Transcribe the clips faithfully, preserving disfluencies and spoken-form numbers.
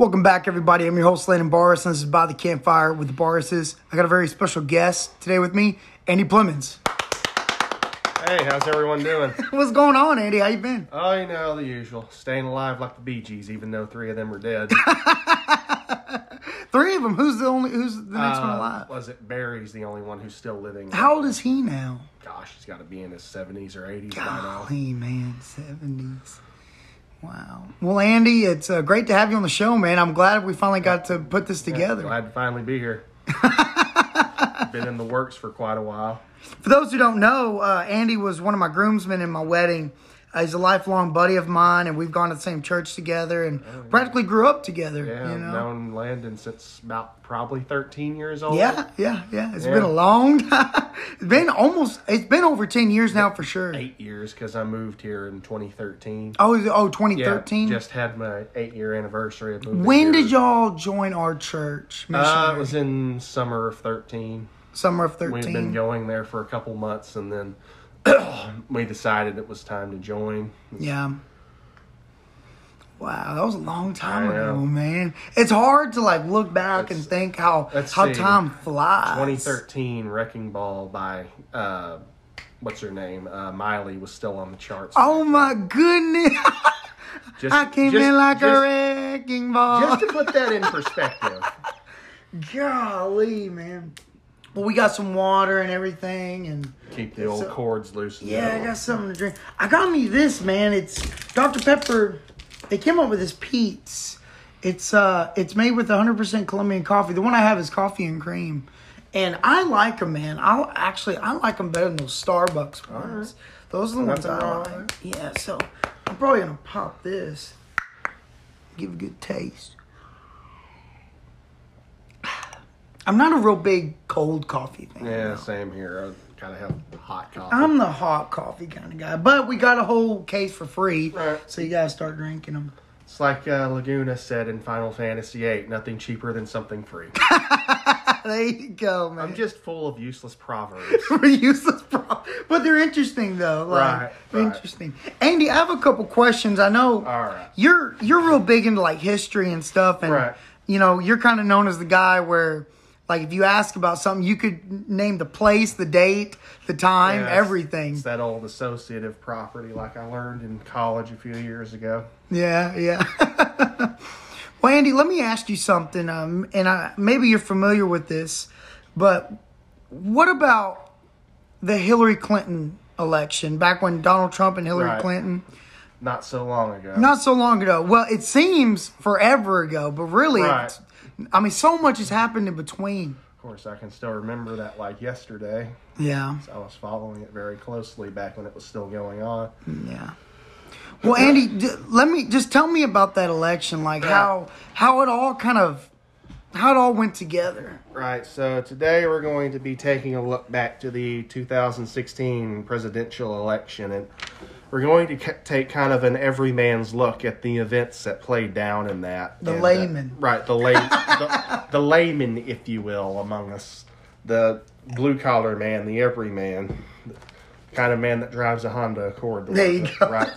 Welcome back, everybody. I'm your host, Landon Boris, and this is By the Campfire with the Borises. I got a very special guest today with me, Andy Plemons. Hey, how's everyone doing? What's going on, Andy? How you been? Oh, you know, the usual. Staying alive like the Bee Gees, even though three of them are dead. Three of them? Who's the only? Who's the next uh, one alive? Was it Barry's the only one who's still living? How old is he now? Gosh, he's got to be in his seventies or eighties by now. Golly, man, seventies. Wow. Well, Andy, it's uh, great to have you on the show, man. I'm glad we finally got to put this together. Yeah, glad to finally be here. Been in the works for quite a while. For those who don't know, uh, Andy was one of my groomsmen in my wedding. Uh, he's a lifelong buddy of mine, and we've gone to the same church together and oh, yeah. practically grew up together. Yeah, you know? I've known Landon since about probably thirteen years old. Yeah, yeah, yeah. It's yeah. been a long time. It's been almost, it's been over ten years now for sure. Eight years because I moved here in twenty thirteen. Oh, oh twenty thirteen? Yeah, just had my eight-year anniversary of moving When here. Did y'all join our church? Uh, it was in summer of thirteen. Summer of thirteen. We've been going there for a couple months, and then... we decided it was time to join. Yeah. Wow, that was a long time ago, man. It's hard to like look back let's, and think how how see. time flies. twenty thirteen Wrecking Ball by uh, what's her name? Uh, Miley was still on the charts. Oh my goodness! just, I came just, in like just, a wrecking ball. Just to put that in perspective. Golly, man. Well, we got some water and everything, and keep the old so, cords loose. Yeah, I got something to drink. I got me this, man. It's Doctor Pepper. They came up with this Pete's. It's uh, it's made with one hundred percent Colombian coffee. The one I have is coffee and cream, and I like them, man. I actually I like them better than those Starbucks ones. Right. Those are the That's ones I like. Right. Yeah, so I'm probably gonna pop this. Give it a good taste. I'm not a real big cold coffee fan. Yeah, though. Same here. I kind of have the hot coffee. I'm the hot coffee kind of guy. But we got a whole case for free, right. So you got to start drinking them. It's like uh, Laguna said in Final Fantasy eight, nothing cheaper than something free. There you go, man. I'm just full of useless proverbs. Useless proverbs. But they're interesting, though. Like, right. They're right. Interesting. Andy, I have a couple questions. I know All right. you're, you're real big into like history and stuff. And, right. you know, you're kind of known as the guy where... Like, if you ask about something, you could name the place, the date, the time, yeah, everything. It's that old associative property like I learned in college a few years ago. Yeah, yeah. Well, Andy, let me ask you something, um, and I, maybe you're familiar with this, but what about the Hillary Clinton election back when Donald Trump and Hillary right. Clinton... Not so long ago. Not so long ago. Well, it seems forever ago, but really... Right. It's, I mean, so much has happened in between. Of course, I can still remember that like yesterday. Yeah. I was following it very closely back when it was still going on. Yeah. Well, Andy, d- let me just tell me about that election, like how how it all kind of how it all went together. Right. So today we're going to be taking a look back to the two thousand sixteen presidential election, and we're going to c- take kind of an everyman's look at the events that played down in that. The and, layman. Uh, right, the, lay- the, the layman, if you will, among us. The blue-collar man, the everyman. The kind of man that drives a Honda Accord. The there you the, go. Right?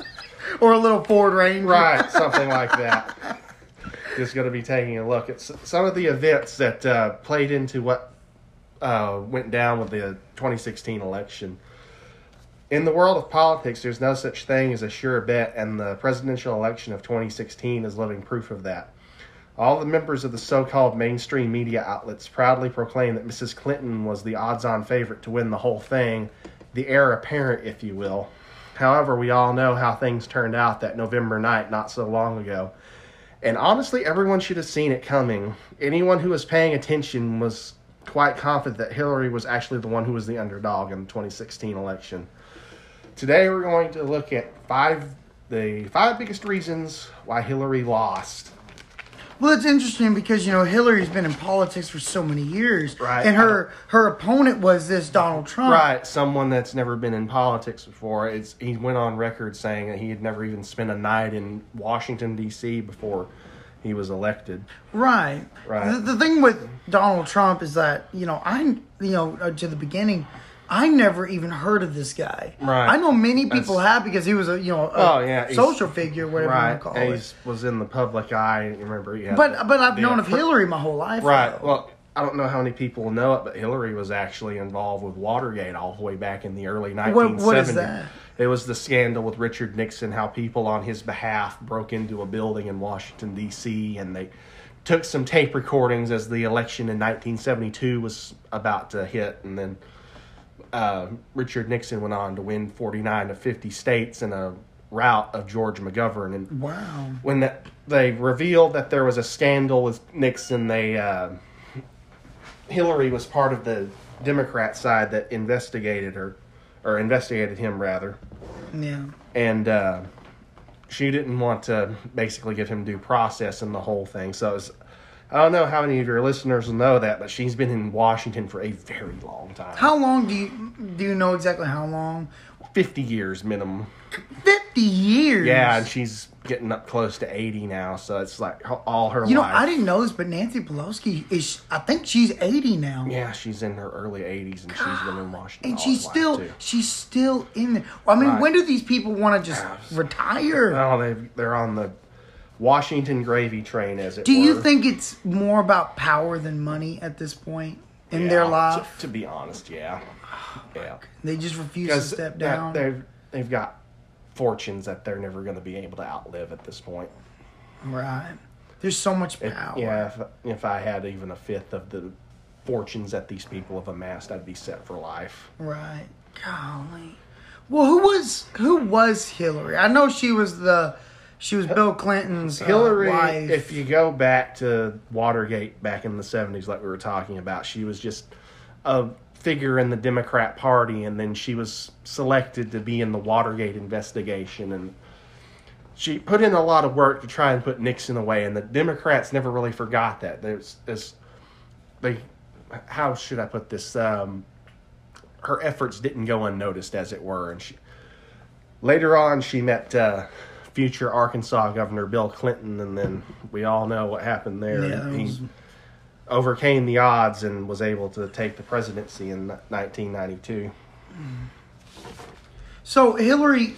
Or a little Ford Ranger. Right, something like that. Just going to be taking a look at s- some of the events that uh, played into what uh, went down with the twenty sixteen election. In the world of politics, there's no such thing as a sure bet, and the presidential election of twenty sixteen is living proof of that. All the members of the so-called mainstream media outlets proudly proclaimed that Missus Clinton was the odds-on favorite to win the whole thing, the heir apparent, if you will. However, we all know how things turned out that November night not so long ago. And honestly, everyone should have seen it coming. Anyone who was paying attention was quite confident that Hillary was actually the one who was the underdog in the twenty sixteen election. Today we're going to look at five the five biggest reasons why Hillary lost. Well, it's interesting because, you know, Hillary's been in politics for so many years. Right. And her, her opponent was this Donald Trump. Right, someone that's never been in politics before. It's, he went on record saying that he had never even spent a night in Washington, D C before he was elected. Right. Right. The, the thing with Donald Trump is that, you know, I, you know, to the beginning... I never even heard of this guy. Right. I know many people That's, have because he was a you know a oh, yeah. social figure, whatever right. you want to call and it. He was in the public eye. I remember, yeah. But the, but I've the, known of Hillary my whole life. Right. Though. Well, I don't know how many people know it, but Hillary was actually involved with Watergate all the way back in the early nineteen seventies. What, what is that? It was the scandal with Richard Nixon, how people on his behalf broke into a building in Washington, D C, and they took some tape recordings as the election in nineteen seventy-two was about to hit, and then uh, Richard Nixon went on to win forty-nine to fifty states in a rout of George McGovern. And wow! When the, they revealed that there was a scandal with Nixon, they uh, Hillary was part of the Democrat side that investigated her, or investigated him rather. Yeah. And uh, she didn't want to basically give him due process and the whole thing. So it was, I don't know how many of your listeners will know that, but she's been in Washington for a very long time. How long do you do you know exactly how long? Fifty years minimum. Fifty years. Yeah, and she's getting up close to eighty now, so it's like all her. You life. know, I didn't know this, but Nancy Pelosi is. I think she's eighty now. Yeah, she's in her early eighties, and God. she's been in Washington. And all she's her still, life too. she's still in there. Well, I mean, right. when do these people want to just retire? Oh, they they're on the Washington gravy train, as it Do you were. think it's more about power than money at this point in yeah, their life? To, to be honest, yeah. Oh, yeah. They just refuse to step down. They've, they've got fortunes that they're never going to be able to outlive at this point. Right. There's so much power. If, yeah, if, if I had even a fifth of the fortunes that these people have amassed, I'd be set for life. Right. Golly. Well, who was who was Hillary? I know she was the... She was Bill Clinton's uh, Hillary, wife. If you go back to Watergate back in the seventies, like we were talking about, she was just a figure in the Democrat Party, and then she was selected to be in the Watergate investigation. And she put in a lot of work to try and put Nixon away, and the Democrats never really forgot that. There's, there's they, how should I put this? Um, her efforts didn't go unnoticed, as it were. And she, later on, she met... Uh, future Arkansas Governor Bill Clinton, and then we all know what happened there. Yeah, he was... overcame the odds and was able to take the presidency in nineteen ninety-two. So Hillary,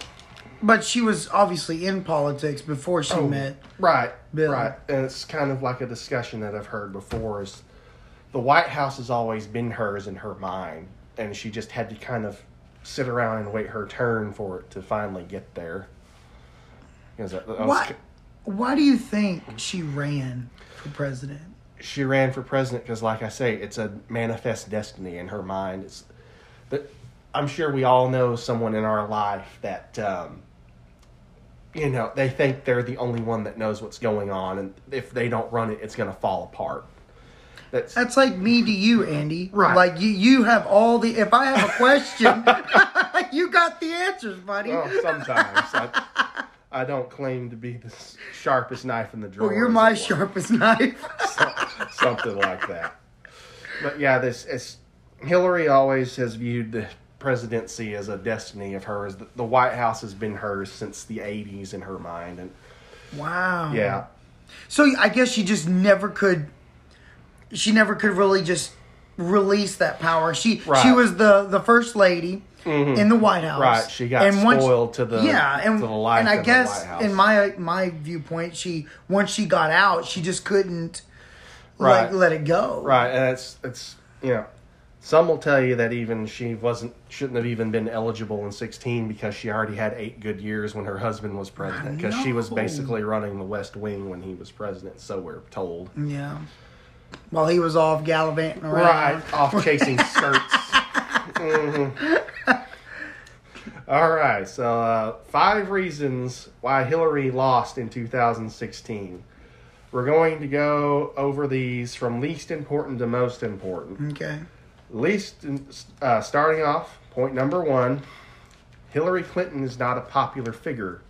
but she was obviously in politics before she oh, met right, Bill. Right, and it's kind of like a discussion that I've heard before is the White House has always been hers in her mind, and she just had to kind of sit around and wait her turn for it to finally get there. Was, why, why do you think she ran for president? She ran for president because, like I say, it's a manifest destiny in her mind. It's, but I'm sure we all know someone in our life that, um, you know, they think they're the only one that knows what's going on, and if they don't run it, it's going to fall apart. That's, That's like me to you, Andy. Right. Like, you, you have all the... If I have a question, you got the answers, buddy. Well, sometimes. I, I don't claim to be the sharpest knife in the drawer. Well, you're my sharpest knife. so, something like that. But yeah, this it's, Hillary always has viewed the presidency as a destiny of hers. The, the White House has been hers since the eighties in her mind. And wow. Yeah. So I guess she just never could. She never could really just release that power. She right. she was the, the first lady. Mm-hmm. In the White House. Right, she got and spoiled once, to the yeah, and, to the life and I guess the White House. In my my viewpoint, she once she got out, she just couldn't right. like let it go. Right, and it's it's you know, some will tell you that even she wasn't shouldn't have even been eligible in sixteen because she already had eight good years when her husband was president because she was basically running the West Wing when he was president, so we're told. Yeah. While he was off gallivanting around. Right, off chasing skirts. Mm-hmm. All right, so uh, five reasons why Hillary lost in two thousand sixteen. We're going to go over these from least important to most important. Okay. Least, uh, starting off, point number one, Hillary Clinton is not a popular figure.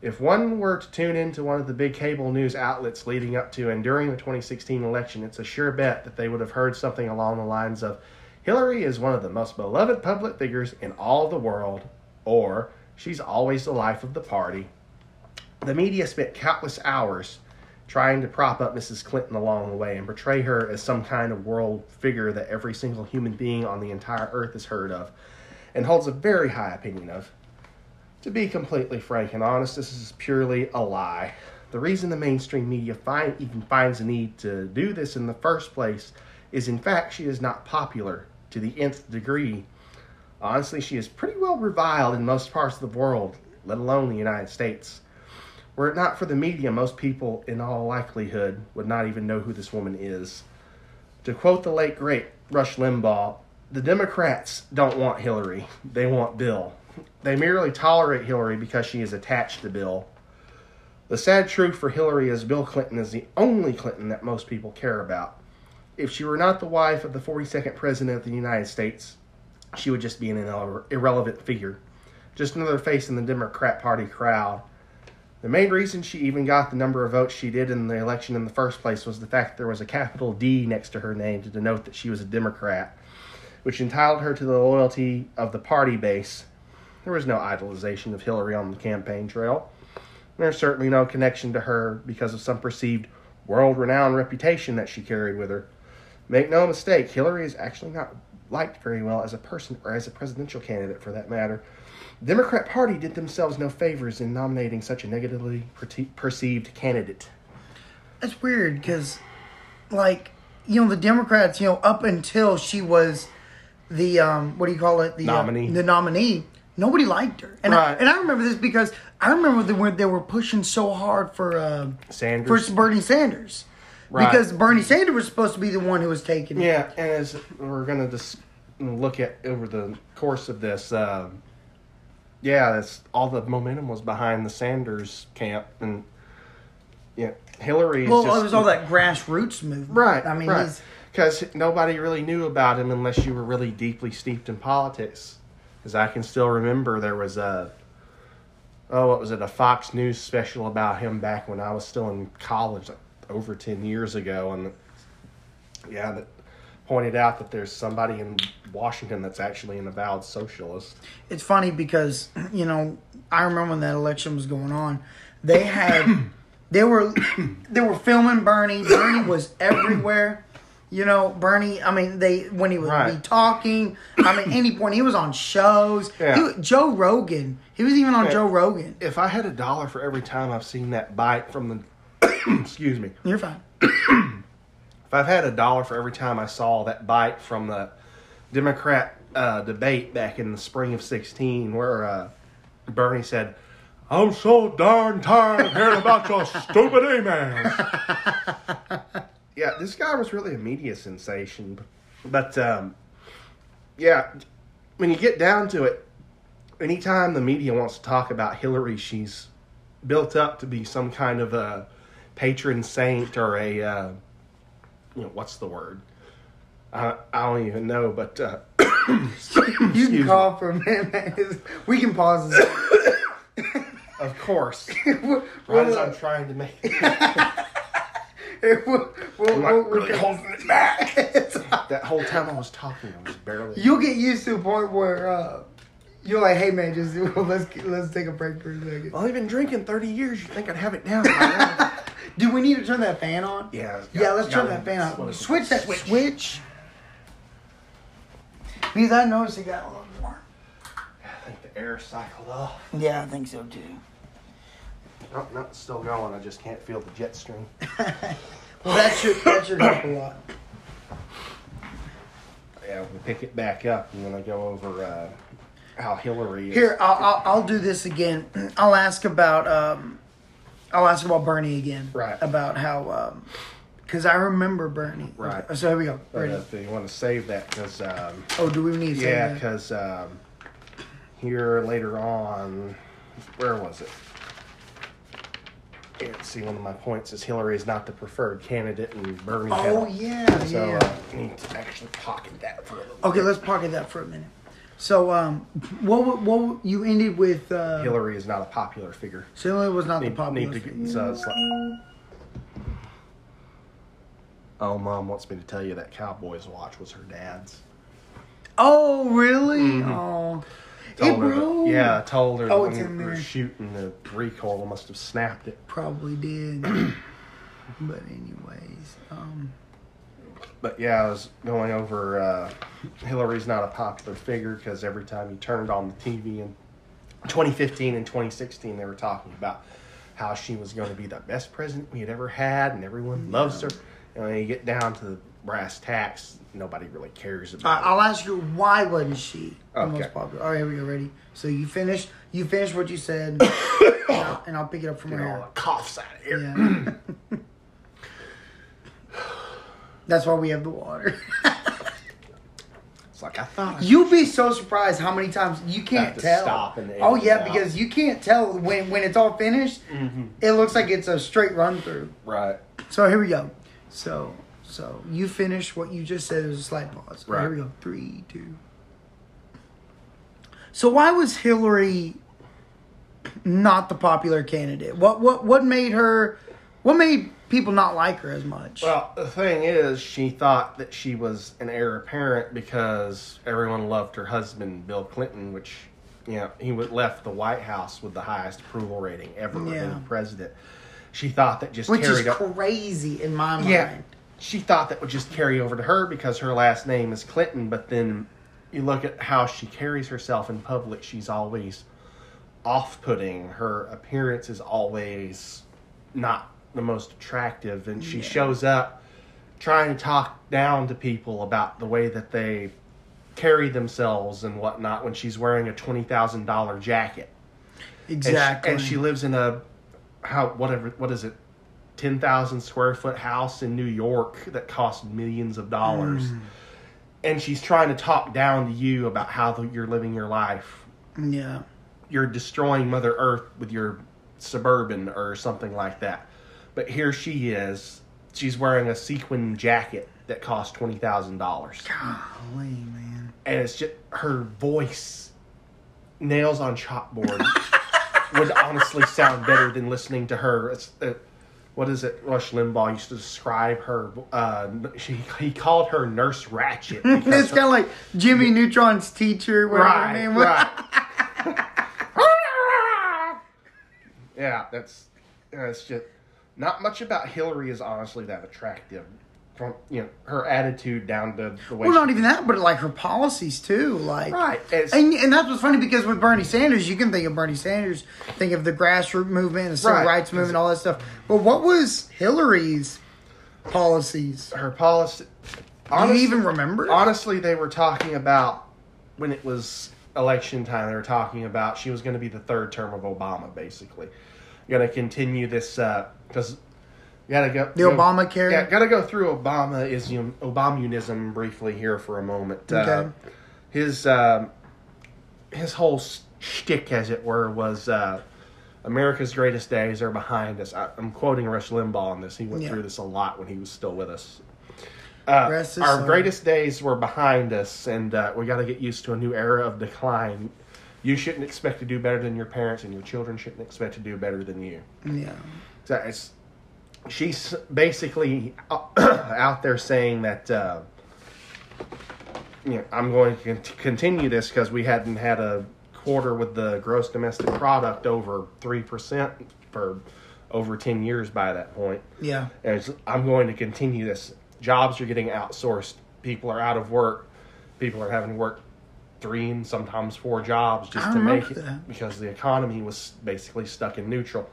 If one were to tune into one of the big cable news outlets leading up to and during the twenty sixteen election, it's a sure bet that they would have heard something along the lines of, Hillary is one of the most beloved public figures in all the world, or she's always the life of the party. The media spent countless hours trying to prop up Missus Clinton along the way and portray her as some kind of world figure that every single human being on the entire earth has heard of and holds a very high opinion of. To be completely frank and honest, this is purely a lie. The reason the mainstream media find, even finds a need to do this in the first place is, in fact, she is not popular to the nth degree. Honestly, she is pretty well reviled in most parts of the world, let alone the United States. Were it not for the media, most people, in all likelihood, would not even know who this woman is. To quote the late, great Rush Limbaugh, "The Democrats don't want Hillary. They want Bill. They merely tolerate Hillary because she is attached to Bill. The sad truth for Hillary is Bill Clinton is the only Clinton that most people care about. If she were not the wife of the forty-second President of the United States, she would just be an irre- irrelevant figure. Just another face in the Democrat Party crowd. The main reason she even got the number of votes she did in the election in the first place was the fact that there was a capital D next to her name to denote that she was a Democrat, which entitled her to the loyalty of the party base. There was no idolization of Hillary on the campaign trail. There's certainly no connection to her because of some perceived world-renowned reputation that she carried with her. Make no mistake, Hillary is actually not liked very well as a person or as a presidential candidate for that matter. The Democrat Party did themselves no favors in nominating such a negatively per- perceived candidate." That's weird because, like, you know, the Democrats, you know, up until she was the, um, what do you call it? The nominee. Uh, the nominee. Nobody liked her. And, right. I, and I remember this because I remember the, when they were pushing so hard for uh, Sanders. For Bernie Sanders. Right. Because Bernie Sanders was supposed to be the one who was taking it. Yeah, and as we're going to just look at over the course of this, uh, yeah, that's, all the momentum was behind the Sanders camp. And yeah, Hillary. Well, just, it was all that grassroots movement. Right, I mean, right. Because nobody really knew about him unless you were really deeply steeped in politics. Because I can still remember there was a, oh, what was it, a Fox News special about him back when I was still in college, like over ten years ago. And yeah, that pointed out that there's somebody in Washington that's actually an avowed socialist. It's funny because, you know, I remember when that election was going on, they had, they were, they were filming Bernie. Bernie was everywhere. You know, Bernie, I mean, they when he would right. be talking, I mean, any point, he was on shows. Yeah. He, Joe Rogan, he was even on yeah. Joe Rogan. If I had a dollar for every time I've seen that bite from the, excuse me. You're fine. If I've had a dollar for every time I saw that bite from the Democrat uh, debate back in the spring of sixteen where uh, Bernie said, "I'm so darn tired of hearing about your stupid emails." Yeah, this guy was really a media sensation. But, um, yeah, when you get down to it, anytime the media wants to talk about Hillary, she's built up to be some kind of a patron saint or a, uh, you know, what's the word? I, I don't even know, but... Uh, you can call me. For a minute. We can pause this. Of course. Right well, as I'm trying to make it... It will, will, I'm like will, really holding it back. That whole time I was talking, I was barely... You'll get used to a point where uh, you're like, hey, man, just let's let's take a break for a second. Well, I've been drinking thirty years. You think I'd have it down. Do we need to turn that fan on? Yeah. Got, yeah, let's turn that fan on. Switch that switch. switch. Because I noticed it got a little warm. I think the air cycled off. Yeah, I think so, too. No, no, it's still going. I just can't feel the jet stream. Well, that should that should help a lot. Yeah, we pick it back up and then I go over uh, how Hillary is. Here, I'll, I'll I'll do this again. I'll ask about um, I'll ask about Bernie again. Right. About how because um, I remember Bernie. Right. Okay, so here we go. Bernie. But if you want to save that because um, oh, do we need? To yeah, because um, here later on, where was it? See, one of my points is Hillary is not the preferred candidate in Birmingham. Oh, yeah, so, yeah. So, uh, we need to actually pocket that for a little okay, bit. Okay, let's pocket that for a minute. So, um, what, what you ended with... Uh, Hillary is not a popular figure. So, Hillary was not need, the popular need to, figure. So it's like, oh, Mom wants me to tell you that Cowboys watch was her dad's. Oh, really? Mm-hmm. Oh, Hey, bro. That, yeah, I told her oh, that when we were shooting the recoil, I must have snapped it. Probably did. But anyways, um... But yeah, I was going over, uh, Hillary's not a popular figure because every time you turned on the T V in twenty fifteen and twenty sixteen, they were talking about how she was going to be the best president we had ever had, and everyone loves her. And when you get down to the brass tacks, nobody really cares about uh, I'll ask you, why wasn't she the okay. most popular? All right, here we go, ready? So you finish, you finish what you said, and, I'll, and I'll pick it up from here. All the coughs out of here. Yeah. That's why we have the water. It's like I thought. You'd be so surprised how many times you can't tell. Stop and oh yeah, out. Because you can't tell when, when it's all finished. Mm-hmm. It looks like it's a straight run through. Right. So here we go. So so you finish what you just said. It was a slight pause. Right. Here we go. Three, two. So why was Hillary not the popular candidate? What what what made her? What made people not like her as much? Well, the thing is, she thought that she was an heir apparent because everyone loved her husband, Bill Clinton, which, you know, he left the White House with the highest approval rating ever yeah. in the president. She thought that just which carried over. Which is crazy in my mind. Yeah, she thought that would just carry over to her because her last name is Clinton, but then you look at how she carries herself in public, she's always off-putting. Her appearance is always not the most attractive, and she yeah. shows up trying to talk down to people about the way that they carry themselves and whatnot when she's wearing a twenty thousand dollars jacket. Exactly. And she, and she lives in a, how whatever, what is it, ten thousand square foot house in New York that costs millions of dollars. Mm. And she's trying to talk down to you about how you're living your life. Yeah. You're destroying Mother Earth with your Suburban or something like that. But here she is. She's wearing a sequin jacket that costs twenty thousand dollars. Golly, man. And it's just her voice, nails on chalkboard, would honestly sound better than listening to her. It's, uh, what is it? Rush Limbaugh used to describe her. Uh, she, he called her Nurse Ratchet. It's kind of like Jimmy yeah. Neutron's teacher. Right, her name was. Right. Yeah, that's, that's just... Not much about Hillary is honestly that attractive, from you know her attitude down to the way. Well, not even that, but like her policies too. Like right, and and that's what's funny because with Bernie Sanders, you can think of Bernie Sanders, think of the grassroots movement, the civil right. rights movement, all that stuff. But what was Hillary's policies? Her policy. Honestly, do you even remember? Honestly, they were talking about when it was election time. They were talking about she was going to be the third term of Obama, basically. Going to continue this because uh, you got to go the Obamacare. Yeah, got to go through Obamaism, Obamunism briefly here for a moment. Okay. Uh, his um, his whole shtick, as it were, was uh, America's greatest days are behind us. I, I'm quoting Rush Limbaugh on this. He went yeah. through this a lot when he was still with us. Uh, our hard. greatest days were behind us, and uh, we got to get used to a new era of decline. You shouldn't expect to do better than your parents, and your children shouldn't expect to do better than you. Yeah. So it's, she's basically out there saying that, uh, you know, I'm going to continue this because we hadn't had a quarter with the gross domestic product over three percent for over ten years by that point. Yeah. And it's, I'm going to continue this. Jobs are getting outsourced. People are out of work. People are having to work three and sometimes four jobs just to make it that. because the economy was basically stuck in neutral.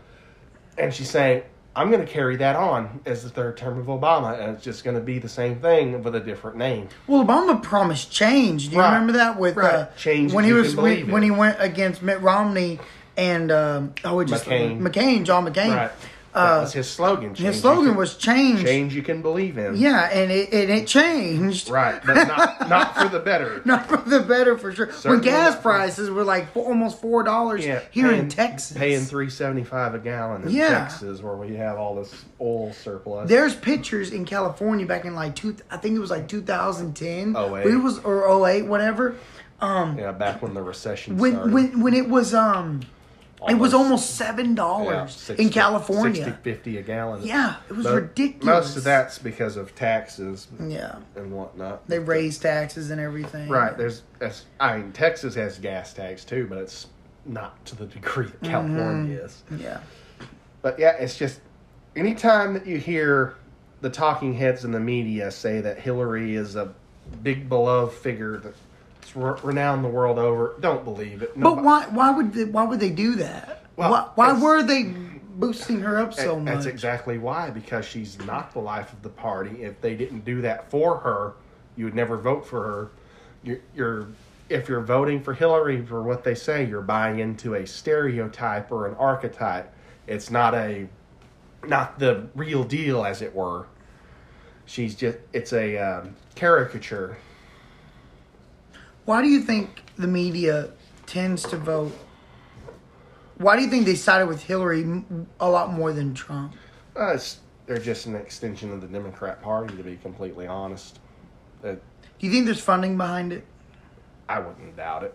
And she's saying, I'm going to carry that on as the third term of Obama, and it's just going to be the same thing with a different name. Well, Obama promised change. Do you right. remember that with right. uh, change when he was when, when he went against Mitt Romney and um, oh, just McCain. McCain, John McCain. Right. Uh, that was his slogan. Change his slogan can, was change. Change you can believe in. Yeah, and it and it changed. Right, but not, not for the better. Not for the better, for sure. Certainly when gas prices were like four, almost four dollars yeah, here paying, in Texas. Paying three dollars and seventy-five cents a gallon in yeah. Texas where we have all this oil surplus. There's pictures in California back in like, two, I think it was like two thousand ten. oh eight. It was, or oh eight, whatever. Um, yeah, back when the recession when, started. When, when it was... um. Almost, it was almost seven dollars yeah, in California. sixty, fifty a gallon. Yeah, it was but ridiculous. Most of that's because of taxes. Yeah, and whatnot. They raise taxes and everything. Right. There's, I mean, Texas has gas tax too, but it's not to the degree that California mm-hmm. is. Yeah. But yeah, it's just anytime that you hear the talking heads in the media say that Hillary is a big beloved figure that's re- renowned the world over, don't believe it. Nobody. But why? Why would they, why would they do that? Well, why why were they boosting her up so that's much? That's exactly why, because she's not the life of the party. If they didn't do that for her, you would never vote for her. You're, you're if you're voting for Hillary for what they say, you're buying into a stereotype or an archetype. It's not a not the real deal, as it were. She's just it's a um, caricature. Why do you think the media tends to vote? Why do you think they sided with Hillary a lot more than Trump? Uh, it's, they're just an extension of the Democrat Party, to be completely honest. Uh, do you think there's funding behind it? I wouldn't doubt it.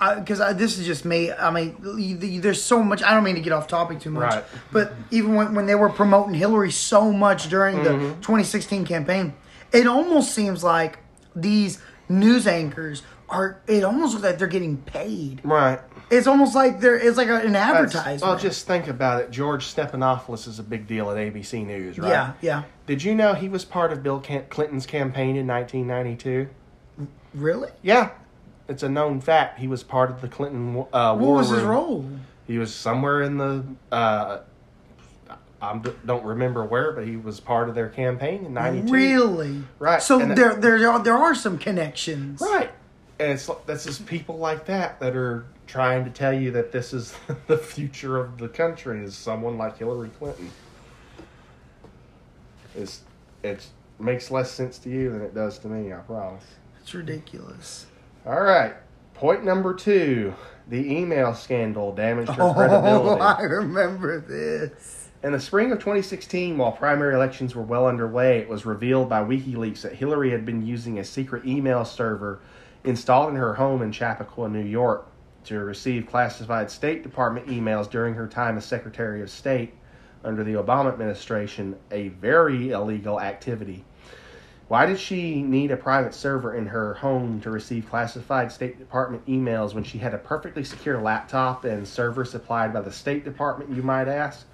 Because this is just me. I mean, you, you, there's so much. I don't mean to get off topic too much. Right. But even when, when they were promoting Hillary so much during mm-hmm. the twenty sixteen campaign, it almost seems like these news anchors are, it almost looks like they're getting paid. Right. It's almost like they're, it's like an advertisement. That's, well, just think about it. George Stephanopoulos is a big deal at A B C News, right? Yeah, yeah. Did you know he was part of Bill Clinton's campaign in nineteen ninety-two? Really? Yeah. It's a known fact. He was part of the Clinton uh, war room. What was his role? He was somewhere in the, uh, I don't remember where, but he was part of their campaign in ninety-two. Really? Right. So and there, there, are, there are some connections. Right. And it's that's just people like that that are trying to tell you that this is the future of the country is someone like Hillary Clinton. It's, it makes less sense to you than it does to me, I promise. It's ridiculous. All right. Point number two. The email scandal damaged her oh, credibility. Oh, I remember this. In the spring of twenty sixteen, while primary elections were well underway, it was revealed by WikiLeaks that Hillary had been using a secret email server installed in her home in Chappaqua, New York, to receive classified State Department emails during her time as Secretary of State under the Obama administration, a very illegal activity. Why did she need a private server in her home to receive classified State Department emails when she had a perfectly secure laptop and server supplied by the State Department, you might ask?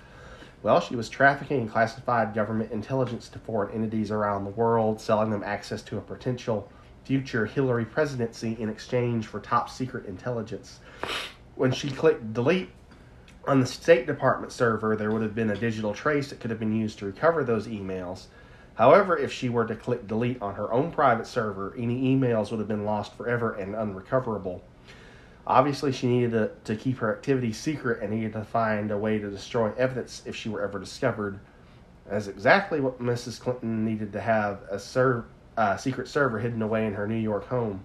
Well, she was trafficking classified government intelligence to foreign entities around the world, selling them access to a potential future Hillary presidency in exchange for top secret intelligence. When she clicked delete on the State Department server, there would have been a digital trace that could have been used to recover those emails. However, if she were to click delete on her own private server, any emails would have been lost forever and unrecoverable. Obviously, she needed to, to keep her activity secret and needed to find a way to destroy evidence if she were ever discovered. That's exactly what Missus Clinton needed to have a serv- uh, secret server hidden away in her New York home.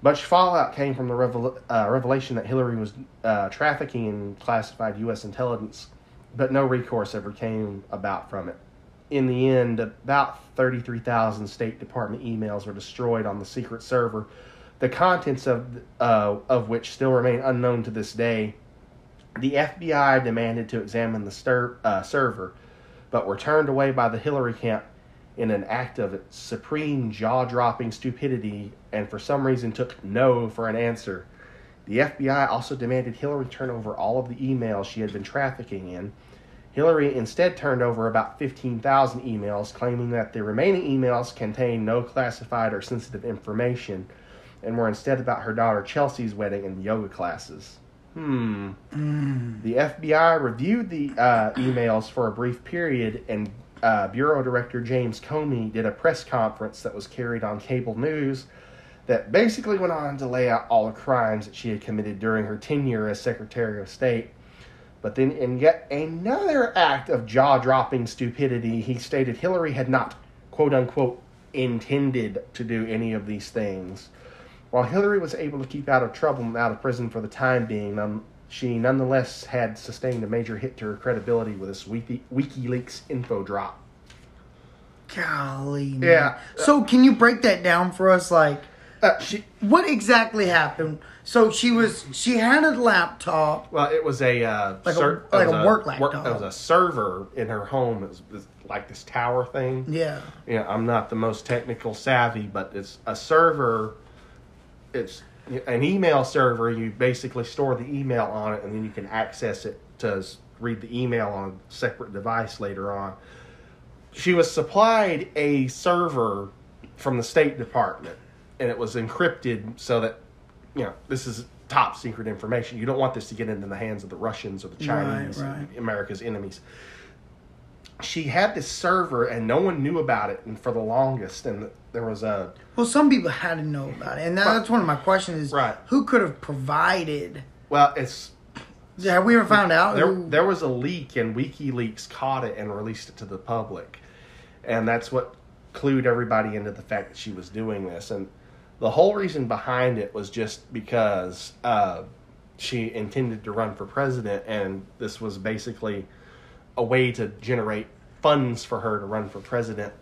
Much fallout came from the revel- uh, revelation that Hillary was uh, trafficking in classified U S intelligence, but no recourse ever came about from it. In the end, about thirty-three thousand State Department emails were destroyed on the secret server, the contents of uh, of which still remain unknown to this day. The F B I demanded to examine the stir, uh, server, but were turned away by the Hillary camp in an act of supreme jaw-dropping stupidity and for some reason took no for an answer. The F B I also demanded Hillary turn over all of the emails she had been trafficking in. Hillary instead turned over about fifteen thousand emails, claiming that the remaining emails contained no classified or sensitive information and were instead about her daughter Chelsea's wedding and yoga classes. Hmm. Mm. The F B I reviewed the uh, emails for a brief period, and uh, Bureau Director James Comey did a press conference that was carried on cable news that basically went on to lay out all the crimes that she had committed during her tenure as Secretary of State. But then, in yet another act of jaw-dropping stupidity, he stated Hillary had not, quote-unquote, intended to do any of these things. While Hillary was able to keep out of trouble and out of prison for the time being, um, she nonetheless had sustained a major hit to her credibility with this Wiki- WikiLeaks info drop. Golly, man. Yeah. So, can you break that down for us, like... Uh, she, what exactly happened? So she was she had a laptop. Well, it was a uh, like, ser- a, like a, a work laptop. It was a server in her home. It was, it was like this tower thing. Yeah. Yeah. I'm not the most technical savvy, but it's a server. It's an email server. You basically store the email on it, and then you can access it to read the email on a separate device later on. She was supplied a server from the State Department, and it was encrypted so that, you know, this is top secret information. You don't want this to get into the hands of the Russians or the Chinese, right, right. America's enemies. She had this server, and no one knew about it, and for the longest, and there was a... Well, some people had to know about it, and that's but, one of my questions is, right. who could have provided... Well, it's... Have we ever found out? There, there was a leak, and WikiLeaks caught it and released it to the public. And that's what clued everybody into the fact that she was doing this. And the whole reason behind it was just because uh, she intended to run for president, and this was basically a way to generate funds for her to run for president.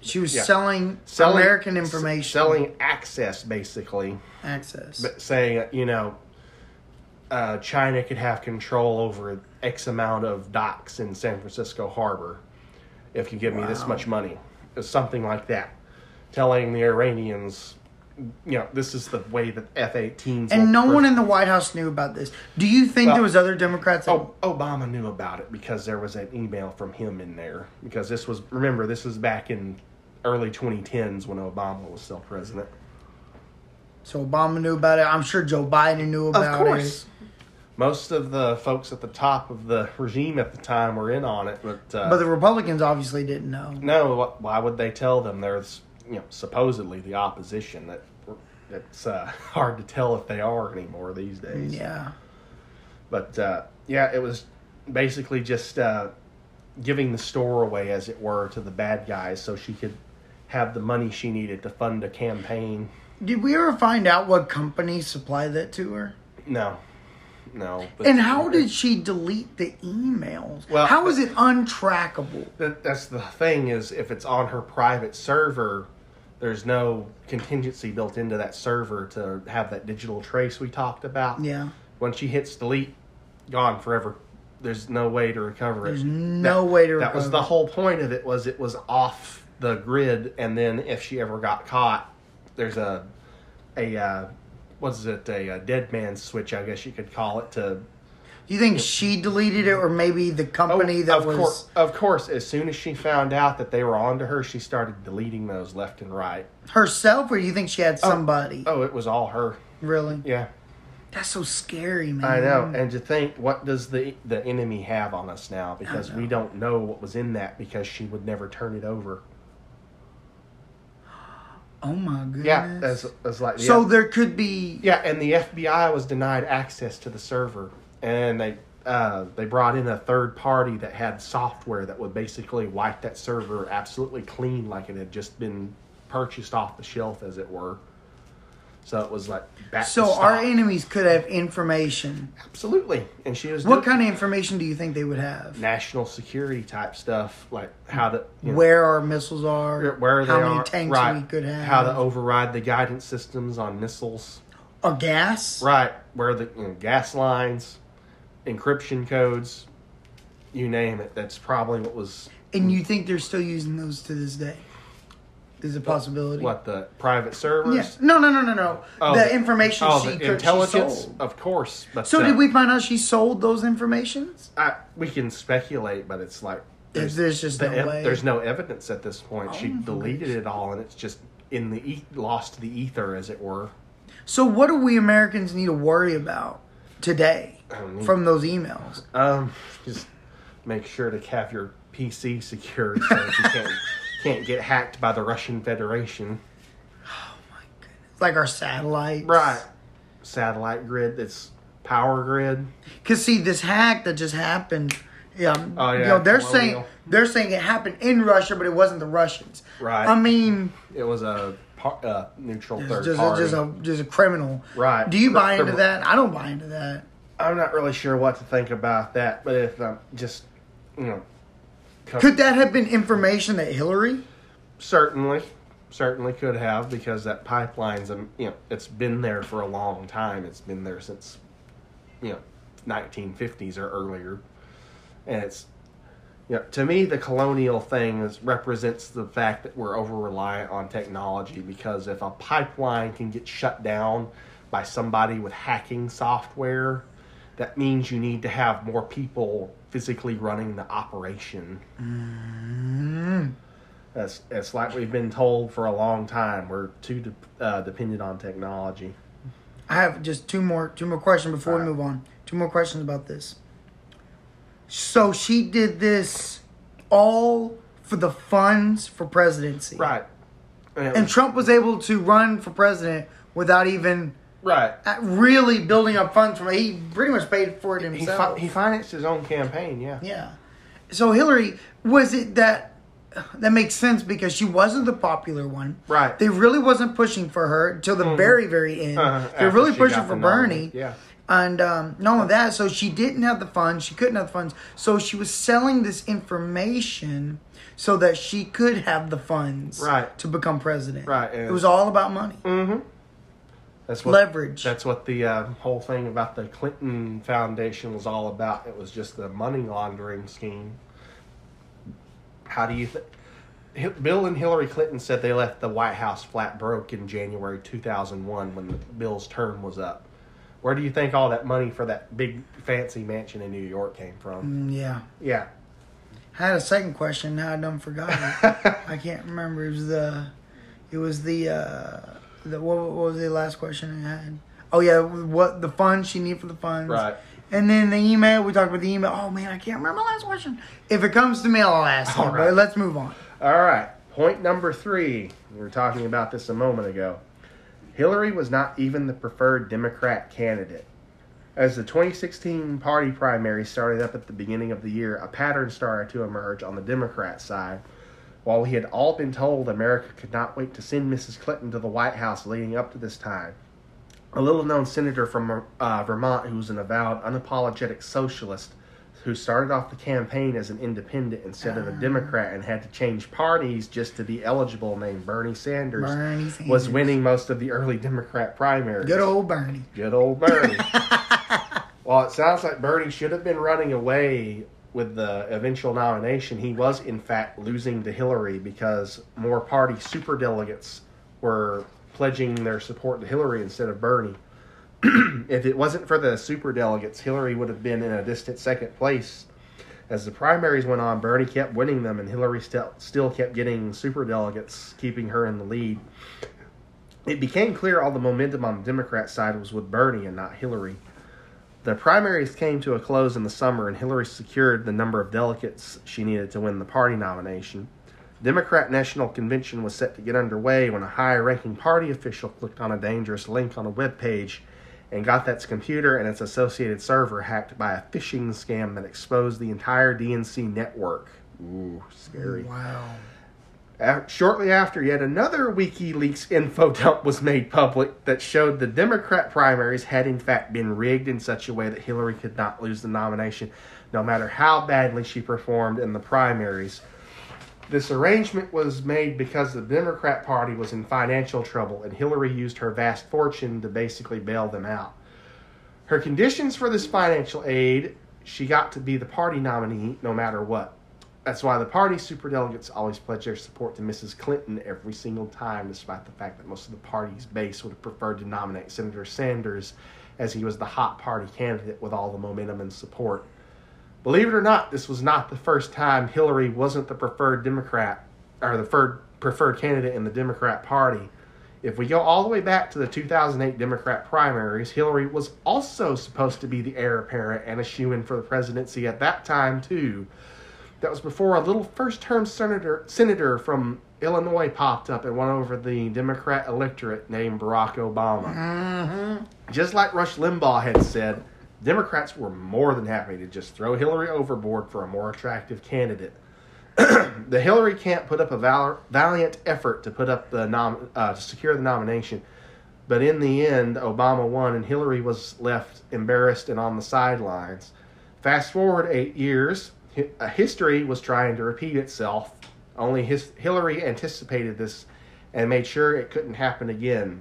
She was yeah. selling, selling American information. Selling access, basically. Access. But saying, you know... Uh, China could have control over X amount of docks in San Francisco Harbor if you give wow. me this much money. Or something like that. Telling the Iranians, you know, this is the way that F eighteens... And no one in the White House knew about this. Do you think well, there was other Democrats... That... Oh, Obama knew about it because there was an email from him in there. Because this was... Remember, this was back in early twenty tens when Obama was still president. So Obama knew about it. I'm sure Joe Biden knew about it. Of course. It. Most of the folks at the top of the regime at the time were in on it, but uh, but the Republicans obviously didn't know. No, why would they tell them? There's, you know, supposedly the opposition that it's uh, hard to tell if they are anymore these days. Yeah, but uh, yeah, it was basically just uh, giving the store away, as it were, to the bad guys, so she could have the money she needed to fund a campaign. Did we ever find out what company supplied that to her? No. No. But and how did she delete the emails? Well, how is it untrackable? That, that's the thing is, if it's on her private server, there's no contingency built into that server to have that digital trace we talked about. Yeah. When she hits delete, gone forever. There's no way to recover it. There's no that, way to recover it. That was the whole point of it, was it was off the grid, and then if she ever got caught, there's a... a uh, Was it a, a dead man's switch, I guess you could call it, to... Do you think she deleted it, or maybe the company oh, that of was... Course, of course. As soon as she found out that they were onto her, she started deleting those left and right. Herself, or do you think she had somebody? Oh, oh, it was all her. Really? Yeah. That's so scary, man. I know. And to think, what does the the enemy have on us now? Because we don't know what was in that, because she would never turn it over. Oh, my goodness. Yeah, that's, that's like... Yeah. So there could be... Yeah, and the F B I was denied access to the server. And they uh, they brought in a third party that had software that would basically wipe that server absolutely clean, like it had just been purchased off the shelf, as it were. So it was like... Back so to our enemies could have information. Absolutely. And she was... What doing, kind of information do you think they would have? National security type stuff, like how to... You know, where our missiles are, where they how many are, tanks right, we could have. How to override the guidance systems on missiles. Or gas? Right. Where the you know, gas lines, encryption codes, you name it. That's probably what was... And you think they're still using those to this day? Is a possibility. What, the private servers? Yeah. No, no, no, no, no. Oh, the information oh, she, the could, intelligence, she sold. Of course. But so uh, did we find out she sold those informations? I, we can speculate, but it's like... There's, there's just the, no way. There's no evidence at this point. Oh, she deleted it all, and it's just in the e- lost to the ether, as it were. So what do we Americans need to worry about today from those emails? Um, just make sure to have your P C secured so that you can't... Can't get hacked by the Russian Federation. Oh my goodness! Like our satellites, right? Satellite grid, that's power grid. Cause see, this hack that just happened. Yeah, oh, yeah. You know, they're Colonial. saying they're saying it happened in Russia, but it wasn't the Russians. Right. I mean, it was a par- uh, neutral third just, party, just a just a criminal. Right. Do you buy into that? I don't buy into that. I'm not really sure what to think about that, but if I'm just, you know. Could that have been information that Hillary? Certainly. Certainly could have, because that pipeline's, you know, it's been there for a long time. It's been there since, you know, nineteen fifties or earlier. And it's, you know, to me, the colonial thing is, represents the fact that we're over-reliant on technology, because if a pipeline can get shut down by somebody with hacking software, that means you need to have more people physically running the operation. Mm-hmm. That's, that's like we've been told for a long time. We're too de- uh, dependent on technology. I have just two more two more questions before All we right. move on. Two more questions about this. So she did this all for the funds for presidency. Right. And, and was, Trump was able to run for president without even right. really building up funds from it. He pretty much paid for it himself. He, he financed his own campaign, yeah. Yeah. So Hillary, was it that... That makes sense because she wasn't the popular one. Right. They really wasn't pushing for her till the mm-hmm. very, very end. Uh, They're really pushing for Bernie. Yeah. And um, not only that, so she didn't have the funds. She couldn't have the funds. So she was selling this information so that she could have the funds right. to become president. Right. And it was all about money. Mm-hmm. That's what, leverage. That's what the uh, whole thing about the Clinton Foundation was all about. It was just the money laundering scheme. How do you think? Bill and Hillary Clinton said they left the White House flat broke in January two thousand one when Bill's term was up. Where do you think all that money for that big fancy mansion in New York came from? Mm, yeah. Yeah. I had a second question. Now I done forgot it. I can't remember. It was the, it was the, uh, the what, what was the last question I had? Oh, yeah. What the funds she needed for the funds. Right. And then the email, we talked about the email. Oh, man, I can't remember my last question. If it comes to me, I'll ask it, right. But let's move on. All right. Point number three. We were talking about this a moment ago. Hillary was not even the preferred Democrat candidate. As the twenty sixteen party primary started up at the beginning of the year, a pattern started to emerge on the Democrat side. While we had all been told America could not wait to send Missus Clinton to the White House leading up to this time, a little-known senator from uh, Vermont who was an avowed, unapologetic socialist who started off the campaign as an independent instead of a Democrat and had to change parties just to be eligible named Bernie Sanders, Bernie Sanders. was winning most of the early Democrat primaries. Good old Bernie. Good old Bernie. Well, it sounds like Bernie should have been running away with the eventual nomination. He was, in fact, losing to Hillary because more party superdelegates were pledging their support to Hillary instead of Bernie. If it wasn't for the superdelegates, Hillary would have been in a distant second place. As the primaries went on, Bernie kept winning them, and Hillary st- still kept getting superdelegates, keeping her in the lead. It became clear all the momentum on the Democrat side was with Bernie and not Hillary. The primaries came to a close in the summer, and Hillary secured the number of delegates she needed to win the party nomination. Democrat National Convention was set to get underway when a high-ranking party official clicked on a dangerous link on a web page and got its computer and its associated server hacked by a phishing scam that exposed the entire D N C network. Ooh, scary. Wow. Shortly after, yet another WikiLeaks info dump was made public that showed the Democrat primaries had in fact been rigged in such a way that Hillary could not lose the nomination, no matter how badly she performed in the primaries. This arrangement was made because the Democrat Party was in financial trouble, and Hillary used her vast fortune to basically bail them out. Her conditions for this financial aid, she got to be the party nominee no matter what. That's why the party superdelegates always pledged their support to Missus Clinton every single time, despite the fact that most of the party's base would have preferred to nominate Senator Sanders, as he was the hot party candidate with all the momentum and support. Believe it or not, this was not the first time Hillary wasn't the preferred Democrat or the preferred candidate in the Democrat Party. If we go all the way back to the two thousand eight Democrat primaries, Hillary was also supposed to be the heir apparent and a shoo-in for the presidency at that time, too. That was before a little first-term senator, senator from Illinois popped up and won over the Democrat electorate named Barack Obama. Mm-hmm. Just like Rush Limbaugh had said, Democrats were more than happy to just throw Hillary overboard for a more attractive candidate. The Hillary camp put up a val- valiant effort to put up the nom- uh, to secure the nomination, but in the end, Obama won and Hillary was left embarrassed and on the sidelines. Fast forward eight years, hi- history was trying to repeat itself. Only his- Hillary anticipated this and made sure it couldn't happen again.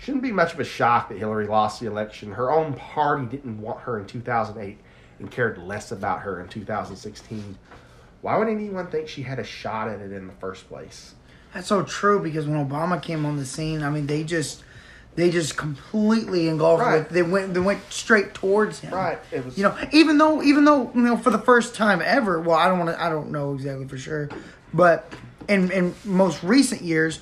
Shouldn't be much of a shock that Hillary lost the election. Her own party didn't want her in two thousand eight and cared less about her in two thousand sixteen. Why would anyone think she had a shot at it in the first place? That's so true because when Obama came on the scene, I mean, they just, They just completely engulfed right. with. They went. They went straight towards him. Right. It was, you know, even though, even though, you know, for the first time ever. Well, I don't want to. I don't know exactly for sure, but in in most recent years,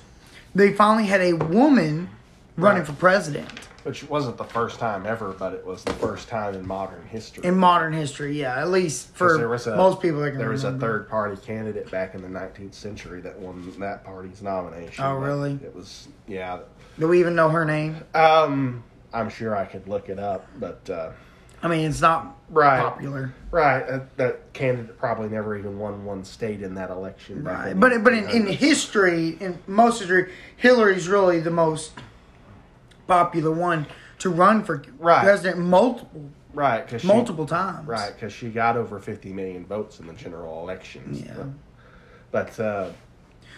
they finally had a woman running right. for president. Which wasn't the first time ever, but it was the first time in modern history. In modern history, yeah, at least for a, most people. That can there remember. was a third party candidate back in the nineteenth century that won that party's nomination. Oh, really? It was, yeah. Do we even know her name? Um, I'm sure I could look it up, but uh, I mean, it's not right, popular, right? Uh, that candidate probably never even won one state in that election, right? But in, but in, in history, in most history, Hillary's really the most popular one to run for right. president multiple, right? 'Cause multiple she, times, right? Because she got over fifty million votes in the general elections, yeah. But, but uh,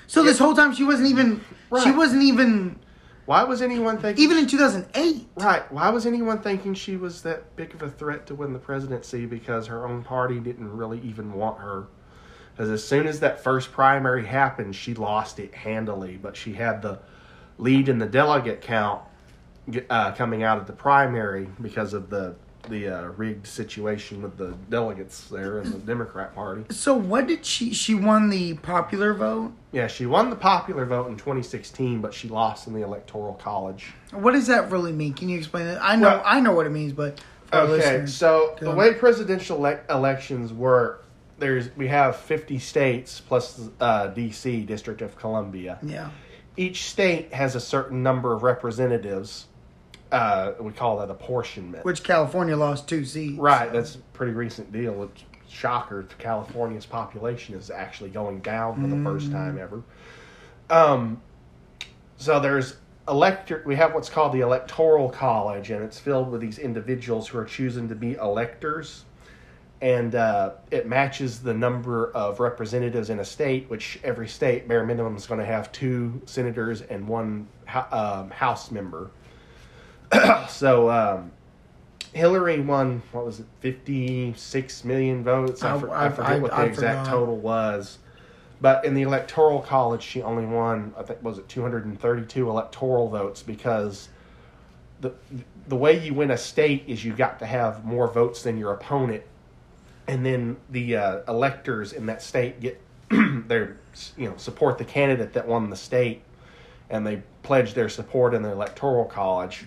so yeah. this whole time she wasn't even, right. she wasn't even. Why was anyone thinking... Even in two thousand eight. Right. Why was anyone thinking she was that big of a threat to win the presidency because her own party didn't really even want her? Because as soon as that first primary happened, she lost it handily. But she had the lead in the delegate count uh, coming out of the primary because of the, the uh, rigged situation with the delegates there in the Democrat Party. So what did she... She won the popular vote? Yeah, she won the popular vote in twenty sixteen, but she lost in the Electoral College. What does that really mean? Can you explain that? I know well, I know what it means, but... Okay, so the way presidential ele- elections work, there's we have fifty states plus uh, D C, District of Columbia. Yeah. Each state has a certain number of representatives. Uh, we call that apportionment. Which California lost two seats. Right, so. That's a pretty recent deal. It's shocker to California's population is actually going down for the mm. first time ever. Um, so there's elector. We have what's called the Electoral College, and it's filled with these individuals who are choosing to be electors, and uh, it matches the number of representatives in a state. Which every state, bare minimum, is going to have two senators and one um, House member. so. Um, Hillary won, what was it, fifty-six million votes? I, for, I, I forget I, what the I exact forgot. total was. But in the Electoral College, she only won, I think, was it two hundred thirty-two electoral votes? Because the the way you win a state is you got to have more votes than your opponent. And then the uh, electors in that state get their, you know, support the candidate that won the state. And they pledge their support in the Electoral College.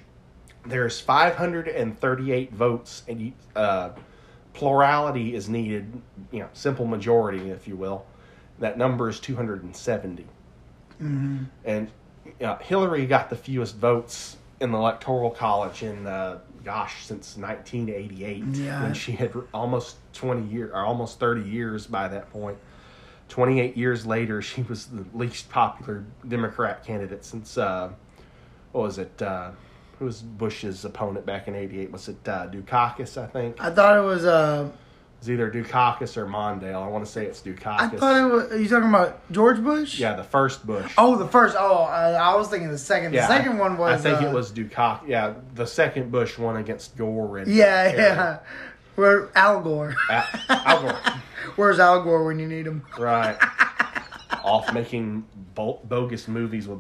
There's five hundred thirty-eight votes, and uh, plurality is needed, you know, simple majority, if you will. That number is two hundred seventy. Mm-hmm. And you know, Hillary got the fewest votes in the Electoral College in, uh, gosh, since nineteen eighty-eight, yeah. when she had almost twenty years, or almost thirty years by that point. twenty-eight years later, she was the least popular Democrat candidate since, uh, what was it, uh... It was Bush's opponent back in eighty-eight. Was it uh, Dukakis, I think? I thought it was... Uh, it was either Dukakis or Mondale. I want to say it's Dukakis. I thought it was... Are you talking about George Bush? Yeah, the first Bush. Oh, the first. Oh, I, I was thinking the second. Yeah, the second I, one was... I think uh, it was Dukakis. Yeah, the second Bush won against Gore. And yeah, Harry. yeah. Where, Al Gore. Al, Al Gore. Where's Al Gore when you need him? Right. Off making bo- bogus movies with...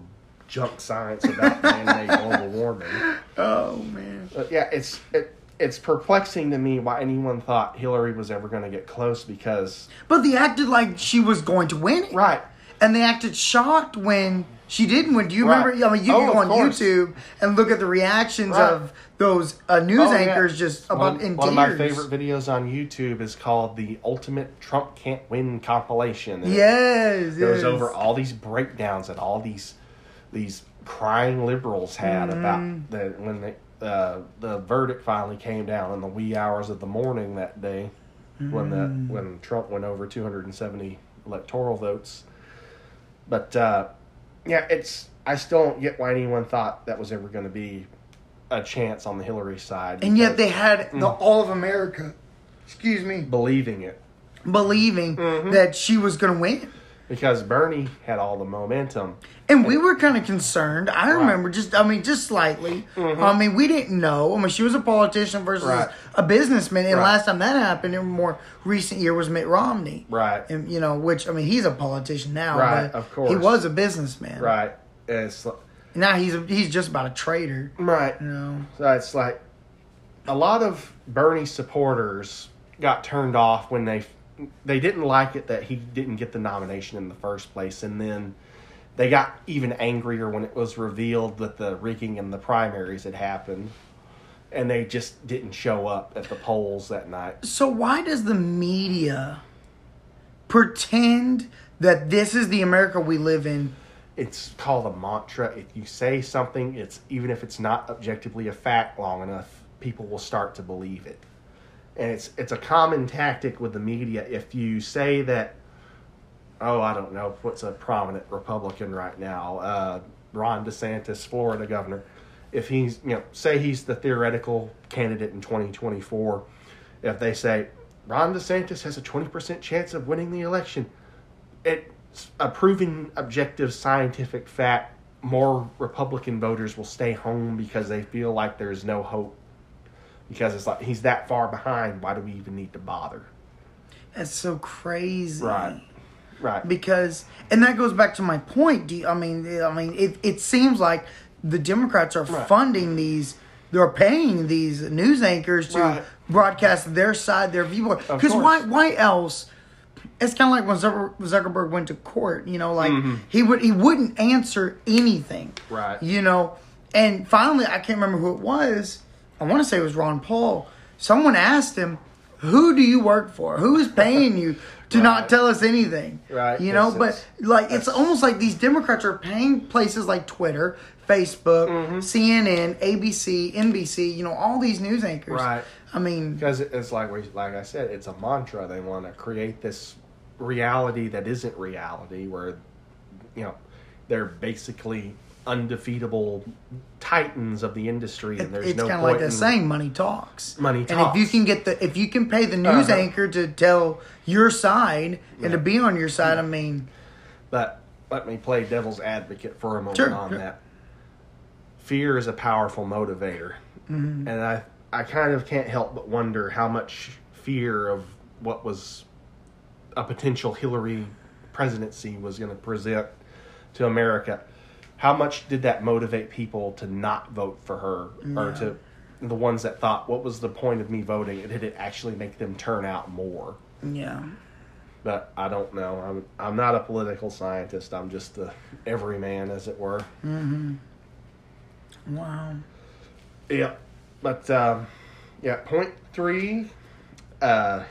junk science about man-made global warming. Oh, man. But yeah, it's it, it's perplexing to me why anyone thought Hillary was ever going to get close because... But they acted like she was going to win it. Right. And they acted shocked when she didn't win. Do you right. remember? I mean, you oh, go on course. YouTube and look at the reactions right. of those uh, news oh, anchors yeah. just about one, in one tears. One of my favorite videos on YouTube is called the Ultimate Trump Can't Win Compilation. And yes, it goes yes. over all these breakdowns and all these... these crying liberals had mm. about that when they, uh, the verdict finally came down in the wee hours of the morning that day mm. when the when Trump went over two hundred seventy electoral votes. But uh, yeah, it's I still don't get why anyone thought that was ever going to be a chance on the Hillary side. Because, and yet they had mm, the all of America, excuse me, believing it, believing mm-hmm. that she was going to win. Because Bernie had all the momentum. And we were kind of concerned. I right. remember just, I mean, just slightly. Mm-hmm. I mean, we didn't know. I mean, she was a politician versus right. a businessman. And right. last time that happened in a more recent year was Mitt Romney. Right. And, you know, which, I mean, he's a politician now. Right, but of course. He was a businessman. Right. And it's, Now he's a, he's just about a traitor. Right. You know? So it's like a lot of Bernie supporters got turned off when they they didn't like it that he didn't get the nomination in the first place. And then they got even angrier when it was revealed that the rigging in the primaries had happened. And they just didn't show up at the polls that night. So why does the media pretend that this is the America we live in? It's called a mantra. If you say something, it's even if it's not objectively a fact long enough, people will start to believe it. And it's it's a common tactic with the media. If you say that, oh, I don't know, what's a prominent Republican right now? Uh, Ron DeSantis, Florida governor. If he's, you know, say he's the theoretical candidate in twenty twenty-four, if they say Ron DeSantis has a twenty percent chance of winning the election, it's a proven objective scientific fact. More Republican voters will stay home because they feel like there's no hope. Because it's like, he's that far behind, why do we even need to bother? That's so crazy. Right. Right. Because, and that goes back to my point. Do you, I mean, I mean, it, it seems like the Democrats are right. funding these, they're paying these news anchors to right. broadcast their side, their viewpoint. Because why, why else? It's kind of like when Zuckerberg went to court, you know, like mm-hmm. he would, he wouldn't answer anything. Right. You know, and finally, I can't remember who it was. I want to say it was Ron Paul. Someone asked him, who do you work for? Who is paying you to right. not tell us anything? Right. You know, that's, but like, it's almost like these Democrats are paying places like Twitter, Facebook, mm-hmm. C N N, A B C, N B C, you know, all these news anchors. Right. I mean, because it's like we, like I said, it's a mantra. They want to create this reality that isn't reality, where, you know, they're basically undefeatable titans of the industry, and there's it's no. It's kind of like that saying, "Money talks." Money talks. And if you can get the, if you can pay the news uh-huh. anchor to tell your side yeah. and to be on your side, yeah. I mean. But let me play devil's advocate for a moment sure, on sure. that. Fear is a powerful motivator, mm-hmm. and I. I kind of can't help but wonder how much fear of what was a potential Hillary presidency was going to present to America. How much did that motivate people to not vote for her, yeah. or to the ones that thought, what was the point of me voting? And did it actually make them turn out more? Yeah. But I don't know. I'm I'm not a political scientist. I'm just the everyman, as it were. Mm-hmm. Wow. Yeah. But, um, yeah, point three, uh,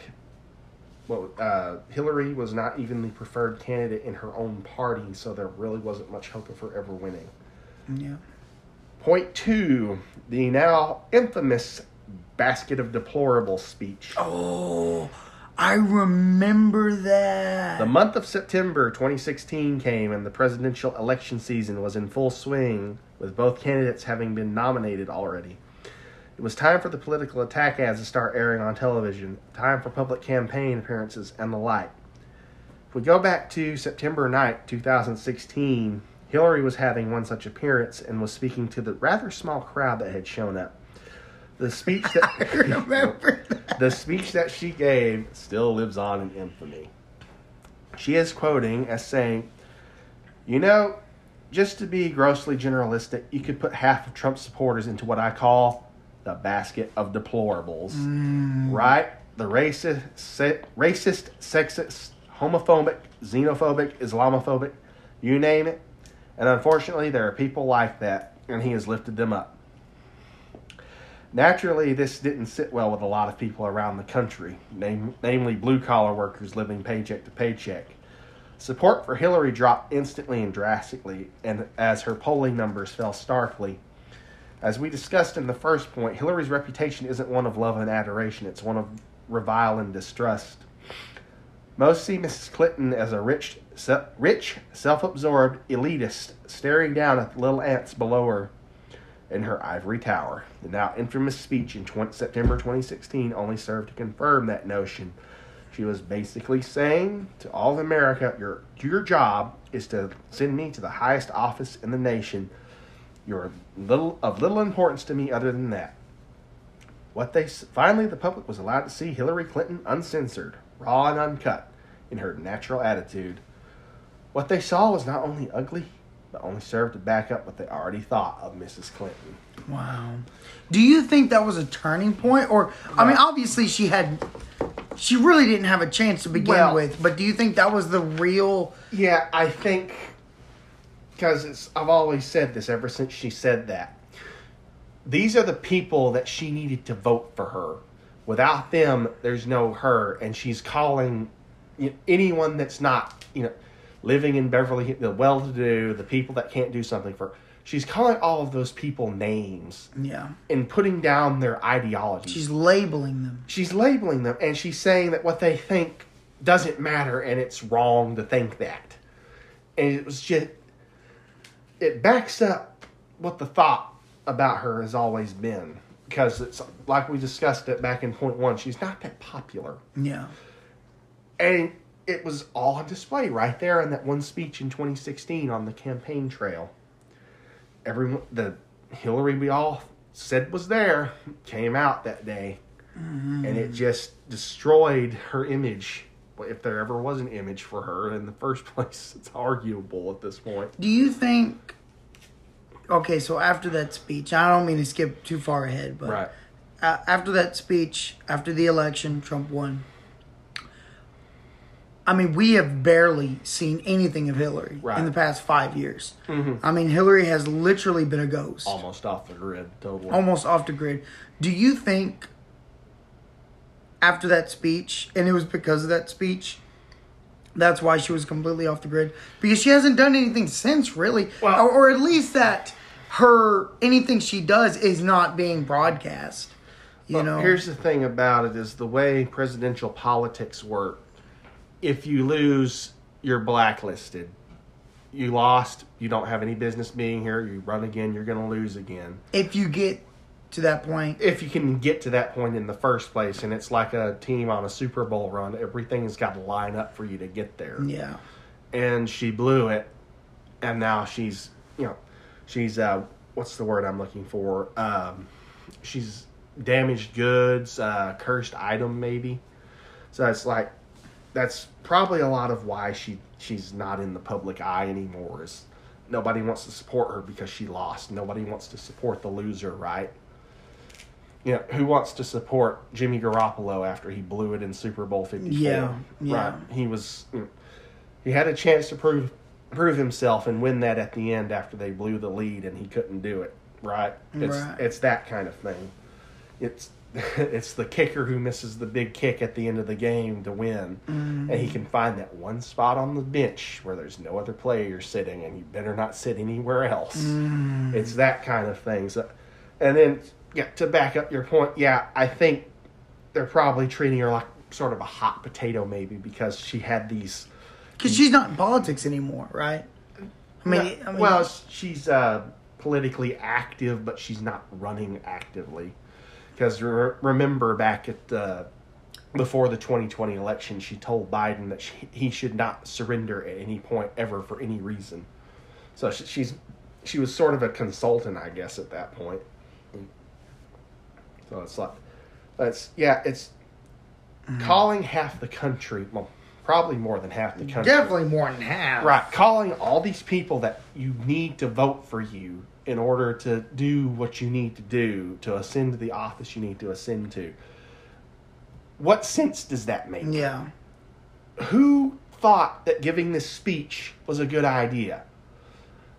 well, uh, Hillary was not even the preferred candidate in her own party, so there really wasn't much hope of her ever winning. Yeah. Point two, the now infamous basket of deplorable speech. Oh, I remember that. The month of September twenty sixteen came, and the presidential election season was in full swing, with both candidates having been nominated already. It was time for the political attack ads to start airing on television, time for public campaign appearances, and the like. If we go back to September ninth, twenty sixteen, Hillary was having one such appearance and was speaking to the rather small crowd that had shown up. The speech that, I remember that. The speech that she gave still lives on in infamy. She is quoting as saying, "You know, just to be grossly generalistic, you could put half of Trump's supporters into what I call the basket of deplorables." Mm. Right? The racist, se- racist, sexist, homophobic, xenophobic, Islamophobic, you name it. And unfortunately, there are people like that, and he has lifted them up. Naturally, this didn't sit well with a lot of people around the country, nam- namely blue-collar workers living paycheck to paycheck. Support for Hillary dropped instantly and drastically, and as her polling numbers fell starkly. As we discussed in the first point, Hillary's reputation isn't one of love and adoration. It's one of revile and distrust. Most see Missus Clinton as a rich, se- rich, self-absorbed elitist staring down at the little ants below her in her ivory tower. The now infamous speech in twenty, September twenty sixteen only served to confirm that notion. She was basically saying to all of America, your, your job is to send me to the highest office in the nation. You're little, of little importance to me other than that. What they finally, the public was allowed to see Hillary Clinton uncensored, raw and uncut, in her natural attitude. What they saw was not only ugly, that only served to back up what they already thought of Missus Clinton. Wow. Do you think that was a turning point? Or, no. I mean, obviously she had... She really didn't have a chance to begin well, with, but do you think that was the real... Yeah, I think... Because I've always said this ever since she said that. These are the people that she needed to vote for her. Without them, there's no her, and she's calling you know, anyone that's not, you know, living in Beverly Hills, the well-to-do, the people that can't do something for her. She's calling all of those people names. Yeah. And putting down their ideologies. She's labeling them. She's labeling them. And she's saying that what they think doesn't matter and it's wrong to think that. And it was just... It backs up what the thought about her has always been. Because it's like we discussed it back in point one. She's not that popular. Yeah. And it was all on display right there in that one speech in twenty sixteen on the campaign trail. Everyone, the Hillary we all said was there, came out that day. Mm-hmm. And it just destroyed her image, if there ever was an image for her in the first place. It's arguable at this point. Do you think... Okay, so after that speech, I don't mean to skip too far ahead, but right. uh, after that speech, after the election, Trump won. I mean, we have barely seen anything of Hillary right. in the past five years. Mm-hmm. I mean, Hillary has literally been a ghost. Almost off the grid. Totally. Almost off the grid. Do you think after that speech, and it was because of that speech, that's why she was completely off the grid? Because she hasn't done anything since, really. Well, or, or at least that her anything she does is not being broadcast. You well, know? Here's the thing about it is the way presidential politics work. If you lose, you're blacklisted. You lost, you don't have any business being here. You run again, you're going to lose again. If you get to that point. If you can get to that point in the first place, and it's like a team on a Super Bowl run. Everything's got to line up for you to get there. Yeah. And she blew it, and now she's, you know, she's, uh, what's the word I'm looking for? Um, she's damaged goods, uh, cursed item maybe. So it's like, that's probably a lot of why she she's not in the public eye anymore. Is nobody wants to support her because she lost. Nobody wants to support the loser, right? You know, who wants to support Jimmy Garoppolo after he blew it in Super Bowl fifty-four? Yeah, yeah. Right. He was he had a chance to prove prove himself and win that at the end after they blew the lead and he couldn't do it, right? It's right. It's that kind of thing. It's It's the kicker who misses the big kick at the end of the game to win. Mm. And he can find that one spot on the bench where there's no other player sitting, and you better not sit anywhere else. Mm. It's that kind of thing. So, and then, yeah, to back up your point, yeah, I think they're probably treating her like sort of a hot potato maybe because she had these... Because she's not in politics anymore, right? I mean, no, I mean well, she's uh, politically active, but she's not running actively. Because re- remember back at the, before the twenty twenty election, she told Biden that she, he should not surrender at any point ever for any reason. So she, she's she was sort of a consultant, I guess, at that point. So it's like, it's, yeah, it's mm. calling half the country, well, probably more than half the country. Definitely more than half. Right, calling all these people that you need to vote for you in order to do what you need to do, to ascend to the office you need to ascend to. What sense does that make? Yeah. Who thought that giving this speech was a good idea?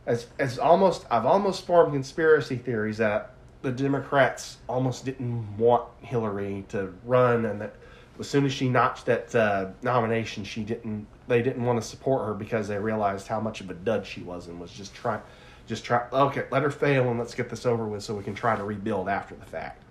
As as almost I've almost formed conspiracy theories that the Democrats almost didn't want Hillary to run, and that as soon as she notched that uh, nomination, she didn't. They didn't want to support her because they realized how much of a dud she was and was just trying. Just try, okay, let her fail and let's get this over with so we can try to rebuild after the fact.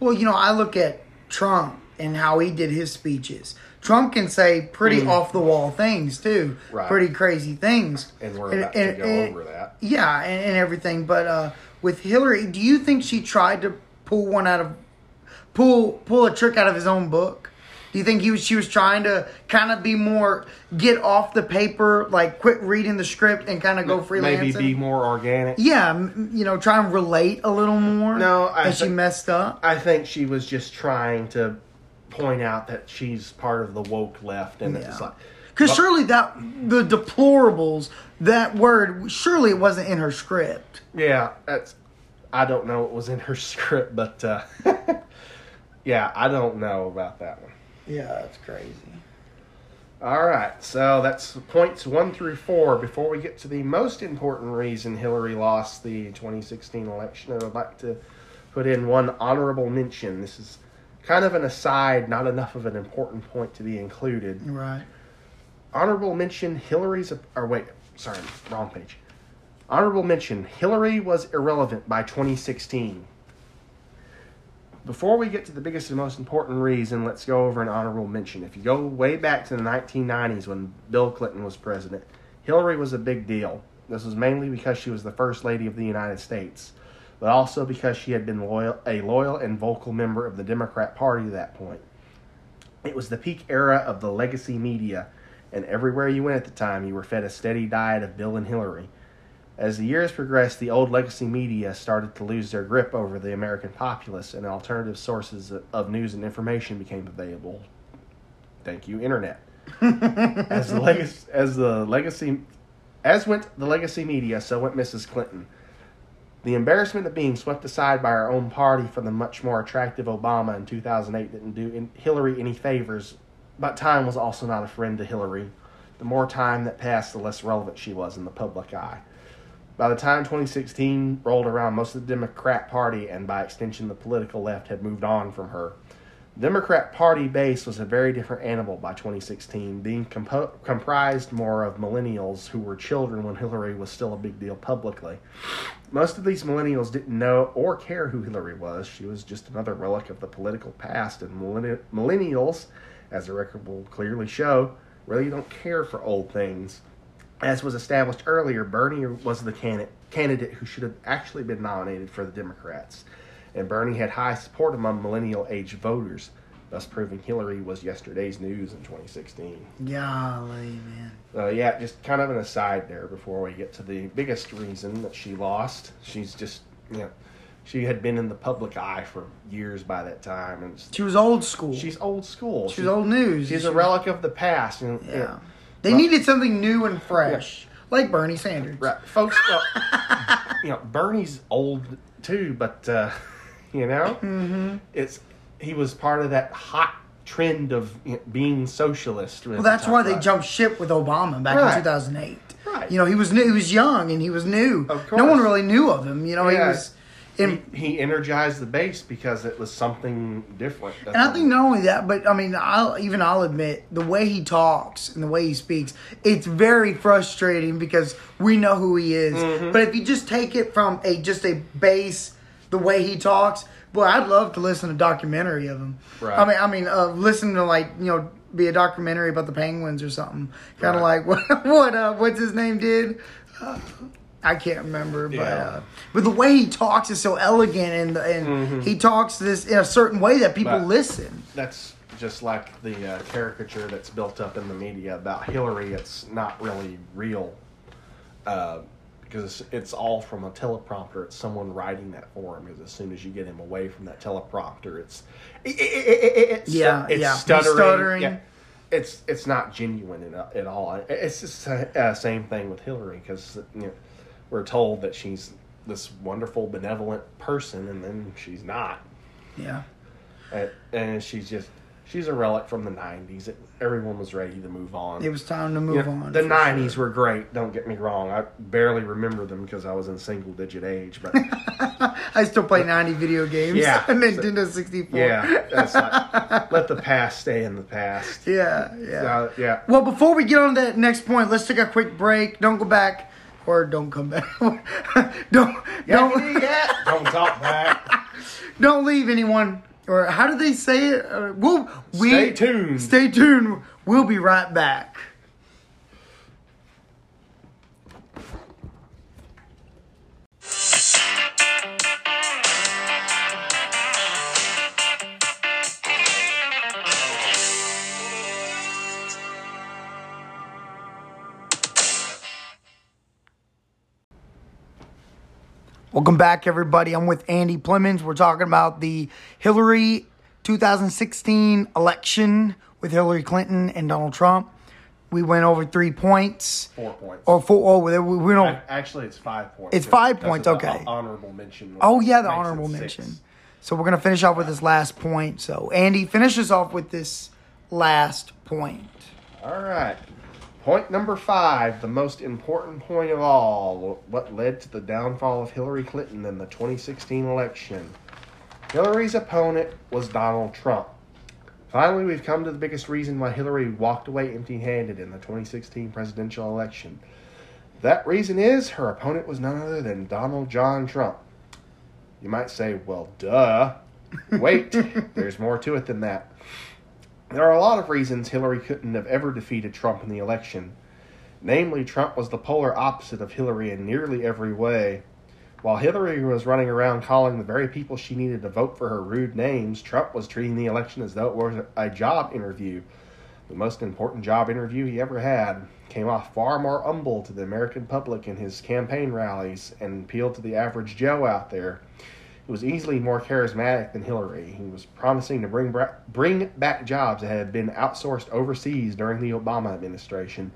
Well, you know, I look at Trump and how he did his speeches. Trump can say pretty mm. off-the-wall things, too. Right. Pretty crazy things. And we're about and, to and, go and, over that. Yeah, and, and everything. But uh, with Hillary, do you think she tried to pull one out of... Pull, pull a trick out of his own book? Do you think he was, she was trying to kind of be more, get off the paper, like quit reading the script and kind of go freelancing? Maybe be more organic. Yeah, you know, try and relate a little more. No, I think she messed up. I think she was just trying to point out that she's part of the woke left, and yeah. it's like, Because well, surely that the deplorables, that word, surely it wasn't in her script. Yeah, that's. I don't know what was in her script, but uh, yeah, I don't know about that one. Yeah, that's crazy. All right, so that's points one through four. Before we get to the most important reason Hillary lost the twenty sixteen election, I would like to put in one honorable mention. This is kind of an aside, not enough of an important point to be included. Right. Honorable mention, Hillary's... Or wait, sorry, wrong page. Honorable mention, Hillary was irrelevant by twenty sixteen. Before we get to the biggest and most important reason, let's go over an honorable mention. If you go way back to the nineteen nineties when Bill Clinton was president, Hillary was a big deal. This was mainly because she was the first lady of the United States, but also because she had been loyal, a loyal and vocal member of the Democrat Party at that point. It was the peak era of the legacy media, and everywhere you went at the time, you were fed a steady diet of Bill and Hillary. As the years progressed, the old legacy media started to lose their grip over the American populace, and alternative sources of news and information became available. Thank you, Internet. As the legacy, as the legacy, as went the legacy media, so went Missus Clinton. The embarrassment of being swept aside by our own party for the much more attractive Obama in two thousand eight didn't do Hillary any favors, but time was also not a friend to Hillary. The more time that passed, the less relevant she was in the public eye. By the time twenty sixteen rolled around, most of the Democrat Party, and by extension the political left, had moved on from her. The Democrat Party base was a very different animal by twenty sixteen, being compo- comprised more of millennials who were children when Hillary was still a big deal publicly. Most of these millennials didn't know or care who Hillary was. She was just another relic of the political past, and millenni- millennials, as the record will clearly show, really don't care for old things. As was established earlier, Bernie was the candidate who should have actually been nominated for the Democrats, and Bernie had high support among millennial-age voters, thus proving Hillary was yesterday's news in twenty sixteen. Golly, man. Uh, yeah, just kind of an aside there before we get to the biggest reason that she lost. She's just, you know, she had been in the public eye for years by that time. And she was old school. She's old school. She's, she's old news. She's a relic of the past. And, yeah. You know, They well, needed something new and fresh, yeah. like Bernie Sanders. Right. Folks, uh, you know, Bernie's old too, but, uh, you know, mm-hmm. it's he was part of that hot trend of you know, being socialist. Well, that's why they jumped ship with Obama back right. in two thousand eight. Right. You know, he was new, he was young and he was new. Of course. No one really knew of him. You know, yeah. he was... He, he energized the base because it was something different. That's and I think not only that, but I mean, I'll, even I'll admit, the way he talks and the way he speaks, it's very frustrating because we know who he is. Mm-hmm. But if you just take it from a just a base, the way he talks, boy, I'd love to listen to a documentary of him. Right. I mean, I mean, uh, listen to like, you know, be a documentary about the Penguins or something. Kind of right. like what, what uh, what's his name did? Uh, I can't remember, but yeah. uh, but the way he talks is so elegant, and and mm-hmm. he talks this in a certain way that people but listen. That's just like the uh, caricature that's built up in the media about Hillary. It's not really real uh, because it's all from a teleprompter. It's someone writing that for him. Because as soon as you get him away from that teleprompter, it's it, it, it, it's yeah, it's yeah. stuttering. stuttering. Yeah. It's it's not genuine at, at all. It's just the uh, same thing with Hillary because you know. We're told that she's this wonderful, benevolent person, and then she's not. Yeah. And, and she's just, she's a relic from the nineties. It, everyone was ready to move on. It was time to move you know, on. The nineties sure. were great, don't get me wrong. I barely remember them because I was in single-digit age. But I still play but, ninety video games. Yeah. Nintendo sixty-four. Yeah. That's like, let the past stay in the past. Yeah, yeah. So, yeah. Well, before we get on to that next point, let's take a quick break. Don't go back. Or don't come back. don't yeah, don't yeah. don't talk back. Don't leave anyone. Or how do they say it? Uh, we'll, we stay tuned. Stay tuned. We'll be right back. Welcome back, everybody. I'm with Andy Plemons. We're talking about the Hillary twenty sixteen election with Hillary Clinton and Donald Trump. We went over three points. Four points. Or four. Oh, we went over. Actually, it's five points. It's five points. Okay. Honorable mention. Oh yeah, the honorable mention. So we're gonna finish off with this last point. So Andy, finish us off with this last point. All right. Point number five, the most important point of all, what led to the downfall of Hillary Clinton in the twenty sixteen election. Hillary's opponent was Donald Trump. Finally, we've come to the biggest reason why Hillary walked away empty-handed in the twenty sixteen presidential election. That reason is her opponent was none other than Donald John Trump. You might say, well, duh. Wait, there's more to it than that. There are a lot of reasons Hillary couldn't have ever defeated Trump in the election. Namely, Trump was the polar opposite of Hillary in nearly every way. While Hillary was running around calling the very people she needed to vote for her rude names, Trump was treating the election as though it was a job interview. The most important job interview he ever had came off far more humble to the American public in his campaign rallies and appealed to the average Joe out there. He was easily more charismatic than Hillary. He was promising to bring bra- bring back jobs that had been outsourced overseas during the Obama administration.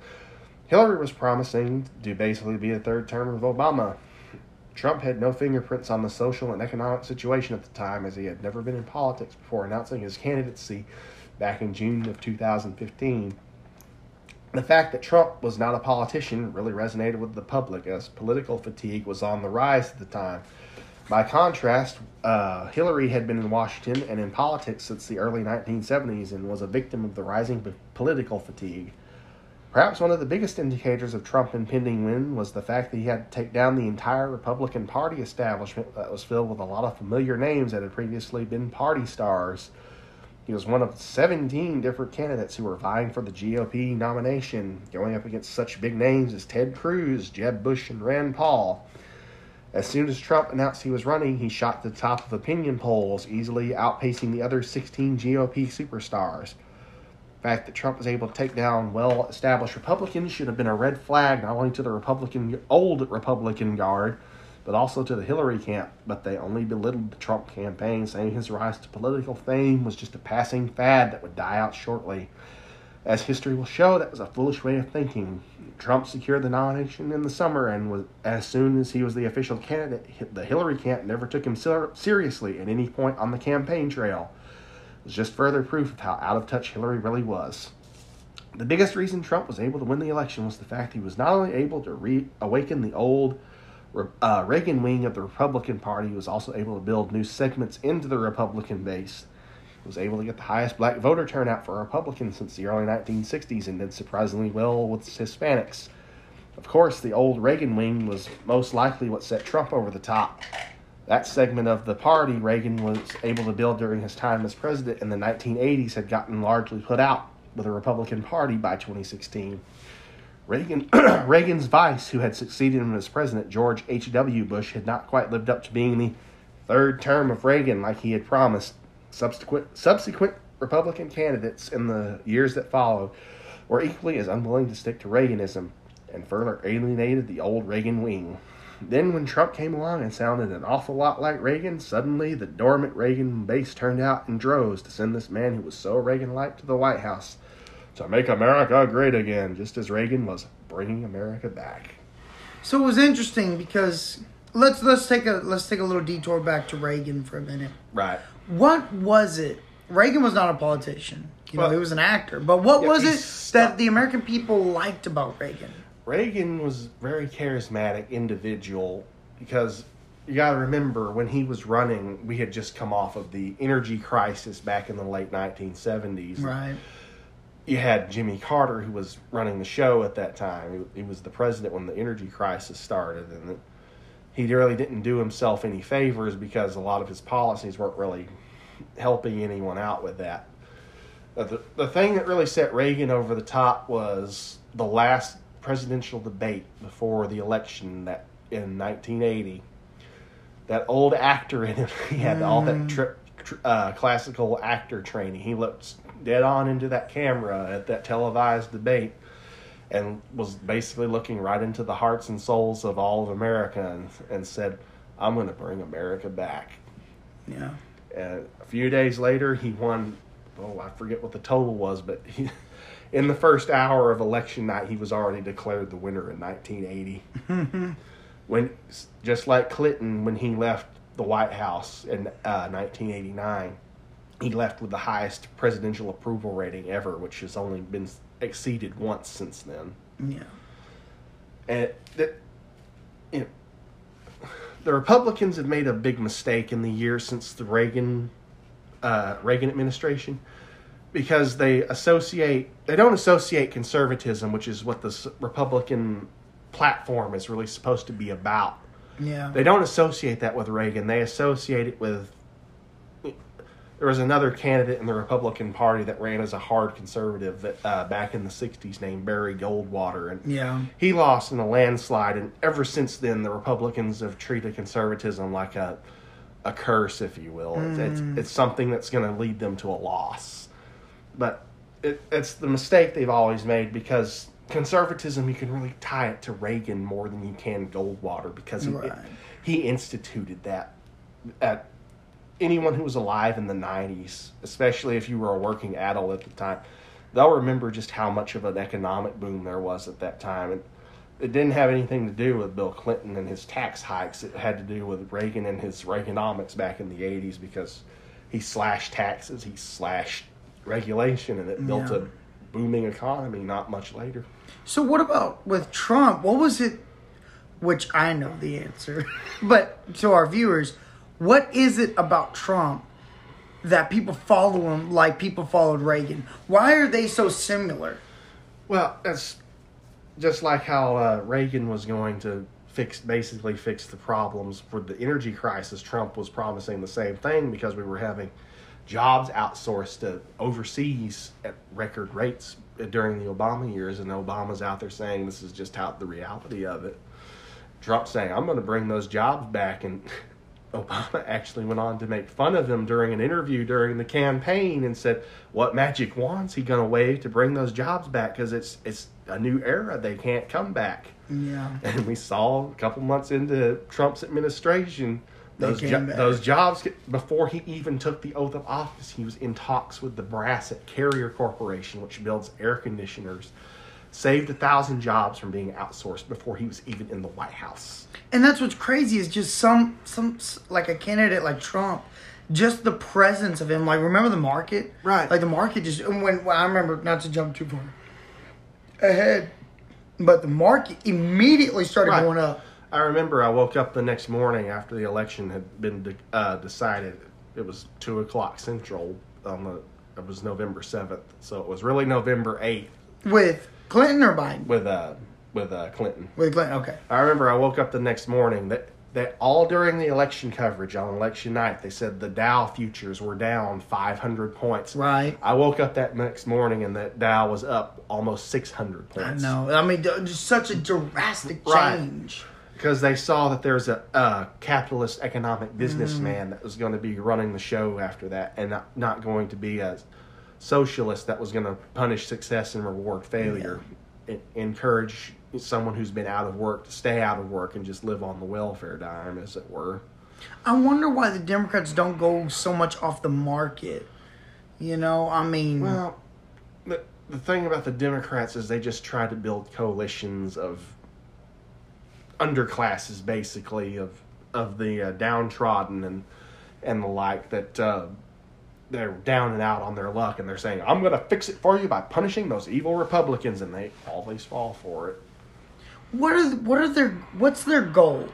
Hillary was promising to basically be a third term of Obama. Trump had no fingerprints on the social and economic situation at the time, as he had never been in politics before announcing his candidacy back in June of two thousand fifteen. The fact that Trump was not a politician really resonated with the public, as political fatigue was on the rise at the time. By contrast, uh, Hillary had been in Washington and in politics since the early nineteen seventies and was a victim of the rising b- political fatigue. Perhaps one of the biggest indicators of Trump's impending win was the fact that he had to take down the entire Republican Party establishment that was filled with a lot of familiar names that had previously been party stars. He was one of seventeen different candidates who were vying for the G O P nomination, going up against such big names as Ted Cruz, Jeb Bush, and Rand Paul. As soon as Trump announced he was running, he shot to the top of opinion polls, easily outpacing the other sixteen G O P superstars. The fact that Trump was able to take down well-established Republicans should have been a red flag not only to the Republican old Republican guard, but also to the Hillary camp. But they only belittled the Trump campaign, saying his rise to political fame was just a passing fad that would die out shortly. As history will show, that was a foolish way of thinking. Trump secured the nomination in the summer, and was, as soon as he was the official candidate, the Hillary camp never took him ser- seriously at any point on the campaign trail. It was just further proof of how out of touch Hillary really was. The biggest reason Trump was able to win the election was the fact he was not only able to reawaken the old uh, Reagan wing of the Republican Party, he was also able to build new segments into the Republican base. Was able to get the highest black voter turnout for Republicans since the early nineteen sixties and did surprisingly well with Hispanics. Of course, the old Reagan wing was most likely what set Trump over the top. That segment of the party Reagan was able to build during his time as president in the nineteen eighties had gotten largely put out with the Republican Party by twenty sixteen. Reagan, Reagan's vice, who had succeeded him as president, George H W Bush, had not quite lived up to being the third term of Reagan like he had promised. Subsequent, subsequent Republican candidates in the years that followed were equally as unwilling to stick to Reaganism and further alienated the old Reagan wing. Then when Trump came along and sounded an awful lot like Reagan, suddenly the dormant Reagan base turned out in droves to send this man who was so Reagan-like to the White House to make America great again, just as Reagan was bringing America back. So it was interesting because let's let's take a let's take a little detour back to Reagan for a minute. Right. What was it? Reagan was not a politician. You well, know, he was an actor. But what yeah, was it stuck. that the American people liked about Reagan? Reagan was a very charismatic individual because you got to remember when he was running, we had just come off of the energy crisis back in the late nineteen seventies. Right. You had Jimmy Carter, who was running the show at that time. He was the president when the energy crisis started, and it, he really didn't do himself any favors because a lot of his policies weren't really helping anyone out with that. The, the thing that really set Reagan over the top was the last presidential debate before the election that in nineteen eighty. That old actor in him, he had mm. all that tri- tri- uh, classical actor training. He looked dead on into that camera at that televised debate and was basically looking right into the hearts and souls of all of America and, and said, I'm going to bring America back. Yeah. And a few days later, he won, oh, I forget what the total was, but he, in the first hour of election night, he was already declared the winner in nineteen eighty. When, just like Clinton, when he left the White House in uh, nineteen eighty-nine, he left with the highest presidential approval rating ever, which has only been exceeded once since then. Yeah. And that, you know, the Republicans have made a big mistake in the years since the Reagan uh, Reagan administration, because they associate they don't associate conservatism, which is what the Republican platform is really supposed to be about. Yeah. They don't associate that with Reagan. They associate it with, there was another candidate in the Republican Party that ran as a hard conservative that uh, back in the sixties named Barry Goldwater. And yeah. He lost in a landslide, and ever since then the Republicans have treated conservatism like a a curse, if you will. Mm. It's, it's, it's something that's going to lead them to a loss. But it, it's the mistake they've always made, because conservatism, you can really tie it to Reagan more than you can Goldwater, because he, right. it, he instituted that at anyone who was alive in the nineties, especially if you were a working adult at the time, they'll remember just how much of an economic boom there was at that time. And it didn't have anything to do with Bill Clinton and his tax hikes. It had to do with Reagan and his Reaganomics back in the eighties, because he slashed taxes, he slashed regulation, and it built yeah. a booming economy not much later. So what about with Trump? What was it, which I know the answer, but to our viewers, what is it about Trump that people follow him like people followed Reagan? Why are they so similar? Well, that's just like how uh, Reagan was going to fix, basically fix the problems for the energy crisis. Trump was promising the same thing, because we were having jobs outsourced to overseas at record rates during the Obama years, and Obama's out there saying this is just how the reality of it. Trump's saying, I'm going to bring those jobs back, and Obama actually went on to make fun of him during an interview during the campaign and said, what magic wand's he going to wave to bring those jobs back? Because it's it's a new era. They can't come back. Yeah. And we saw a couple months into Trump's administration, those, jo- those jobs, before he even took the oath of office, he was in talks with the brass at Carrier Corporation, which builds air conditioners. Saved a thousand jobs from being outsourced before he was even in the White House. And that's what's crazy, is just some, some like a candidate like Trump, just the presence of him. Like, remember the market? Right. Like, the market just, when, when I remember, not to jump too far ahead, but the market immediately started right. going up. I remember I woke up the next morning after the election had been de- uh, decided. It was two o'clock Central. On the, it was November seventh, so it was really November eighth. With Clinton or Biden? With uh, with uh, Clinton. With Clinton, okay. I remember I woke up the next morning that, that all during the election coverage on election night, they said the Dow futures were down five hundred points. Right. I woke up that next morning and that Dow was up almost six hundred points. I know. I mean, just such a drastic change. Right. Because they saw that there's a, a capitalist economic businessman mm. that was going to be running the show after that, and not, not going to be a socialist that was going to punish success and reward failure, yeah. encourage someone who's been out of work to stay out of work and just live on the welfare dime, as it were. I wonder why the Democrats don't go so much off the market. You know, I mean... Well, the, the thing about the Democrats is they just try to build coalitions of underclasses, basically, of of the uh, downtrodden and, and the like, that... Uh, they're down and out on their luck, and they're saying, I'm going to fix it for you by punishing those evil Republicans, and they always fall for it. What are what are their what's their goal?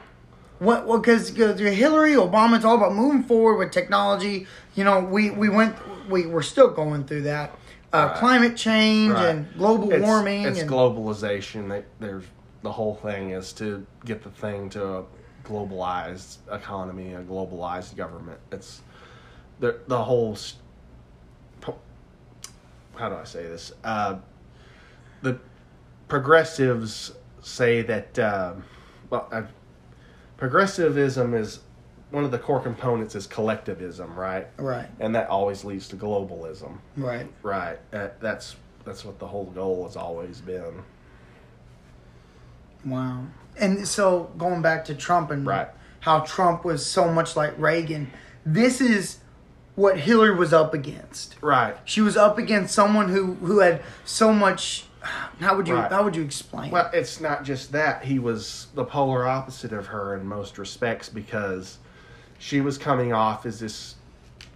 What well because Hillary, Obama, it's all about moving forward with technology. You know, we we went we we're still going through that uh, right. climate change right. and global it's, warming. It's and, globalization. They, there's the whole thing is to get the thing to a globalized economy, a globalized government. It's The, the whole, how do I say this? Uh, the progressives say that, uh, well, uh, progressivism is, one of the core components is collectivism, right? Right. And that always leads to globalism. Right. Right. Uh, that's, that's what the whole goal has always been. Wow. And so going back to Trump and right. how Trump was so much like Reagan, this is... what Hillary was up against. Right. She was up against someone who, who had so much. How would you right. How would you explain? Well, it's not just that. He was the polar opposite of her in most respects, because she was coming off as this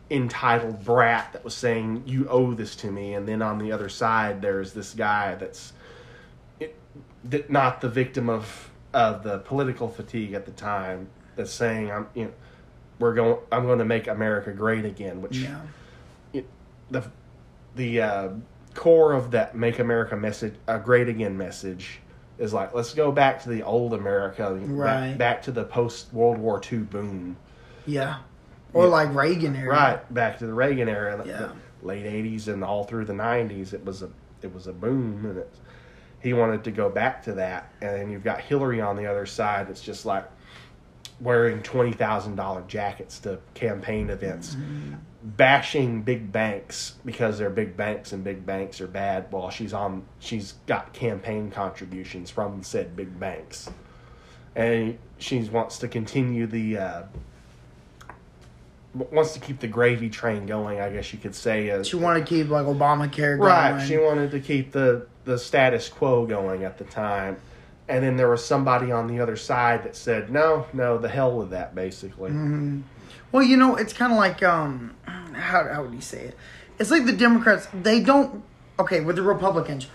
entitled brat that was saying, you owe this to me. And then on the other side, there's this guy that's it, not the victim of, of the political fatigue at the time, that's saying, I'm you know, we're going I'm going to make America great again, which yeah. it, the the uh, core of that Make America message, a great again message, is like, let's go back to the old America, right. back, back to the post World War Two boom. Yeah. Or yeah. like Reagan era. Right, back to the Reagan era. Yeah. The late eighties and all through the nineties, it was a it was a boom, and it, he wanted to go back to that. And then you've got Hillary on the other side. It's just like wearing twenty thousand dollars jackets to campaign events, mm-hmm. bashing big banks because they're big banks and big banks are bad, while she's on she's got campaign contributions from said big banks. And she wants to continue the uh, wants to keep the gravy train going, I guess you could say. As, she wanted to keep like Obamacare going. Right, she wanted to keep the, the status quo going at the time. And then there was somebody on the other side that said, no, no, the hell with that, basically. Mm-hmm. Well, you know, it's kind of like, um, how, how would you say it? It's like the Democrats, they don't, okay, with the Republicans,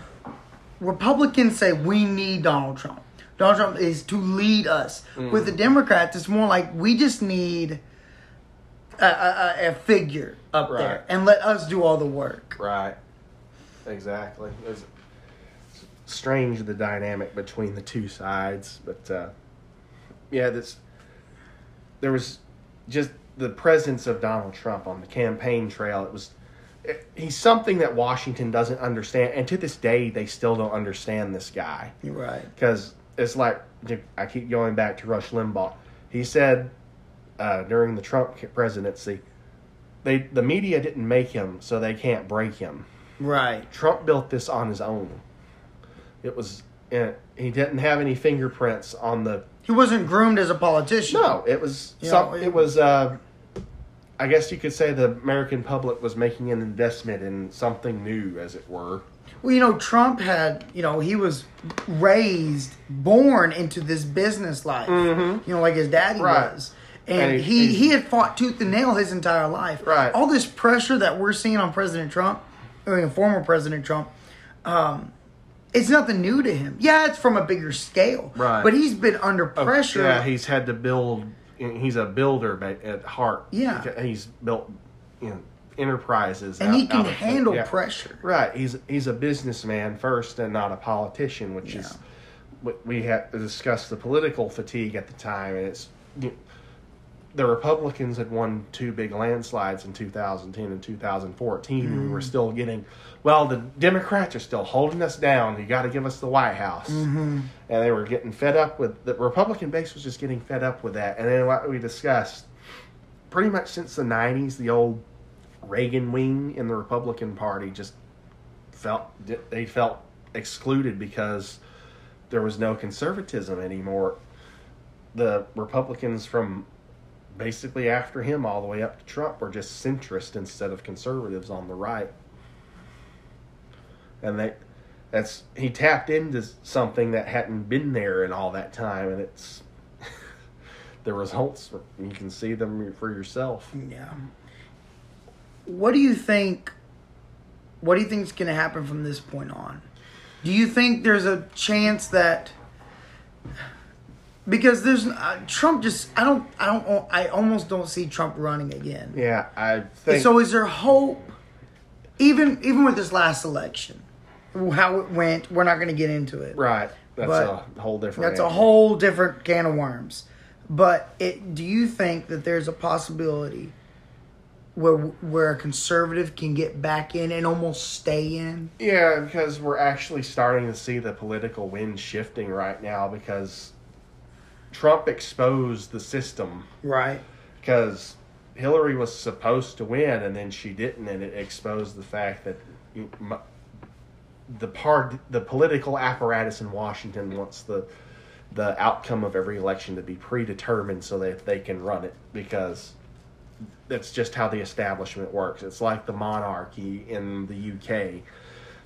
Republicans say we need Donald Trump. Donald Trump is to lead us. Mm. With the Democrats, it's more like we just need a, a, a figure up right. there and let us do all the work. Right. Exactly. There's strange the dynamic between the two sides, but uh yeah this there was just the presence of Donald Trump on the campaign trail. It was it, he's something that Washington doesn't understand, and to this day they still don't understand this guy. You're right, because it's like, I keep going back to Rush Limbaugh. He said uh during the Trump presidency, they the media didn't make him, so they can't break him. Right. Trump built this on his own. It was, it, he didn't have any fingerprints on the... He wasn't groomed as a politician. No, it was, some, know, it, it was uh, I guess you could say the American public was making an investment in something new, as it were. Well, you know, Trump had, you know, he was raised, born into this business life. Mm-hmm. You know, like his daddy right. was. And, and he, he, he had fought tooth and nail his entire life. Right. All this pressure that we're seeing on President Trump, I mean, former President Trump, um... it's nothing new to him. Yeah, it's from a bigger scale. Right. But he's been under pressure. Yeah, he's had to build. He's a builder at heart. Yeah. He's built, you know, enterprises. And out, he can out of, handle yeah. pressure. Right. He's he's a businessman first and not a politician, which yeah. is what we had discussed the political fatigue at the time. And it's, you know, the Republicans had won two big landslides in two thousand ten and two thousand fourteen. Mm. We were still getting, well, the Democrats are still holding us down. You got to give us the White House. Mm-hmm. And they were getting fed up with, the Republican base was just getting fed up with that. And then what we discussed, pretty much since the nineties, the old Reagan wing in the Republican Party just felt, they felt excluded because there was no conservatism anymore. The Republicans from... basically after him all the way up to Trump were just centrist instead of conservatives on the right. And they, that's he tapped into something that hadn't been there in all that time, and it's the results, you can see them for yourself. Yeah. What do you think what do you think is going to happen from this point on? Do you think there's a chance that Because there's uh, Trump just I don't I don't I almost don't see Trump running again. Yeah, I think. And so is there hope? Even even with this last election, how it went, we're not going to get into it. Right, that's but a whole different. That's answer. A whole different can of worms. But it, do you think that there's a possibility where where a conservative can get back in and almost stay in? Yeah, because we're actually starting to see the political wind shifting right now because Trump exposed the system. Right. Because Hillary was supposed to win, and then she didn't, and it exposed the fact that the part, the political apparatus in Washington wants the the outcome of every election to be predetermined so that they can run it, because that's just how the establishment works. It's like the monarchy in the U K.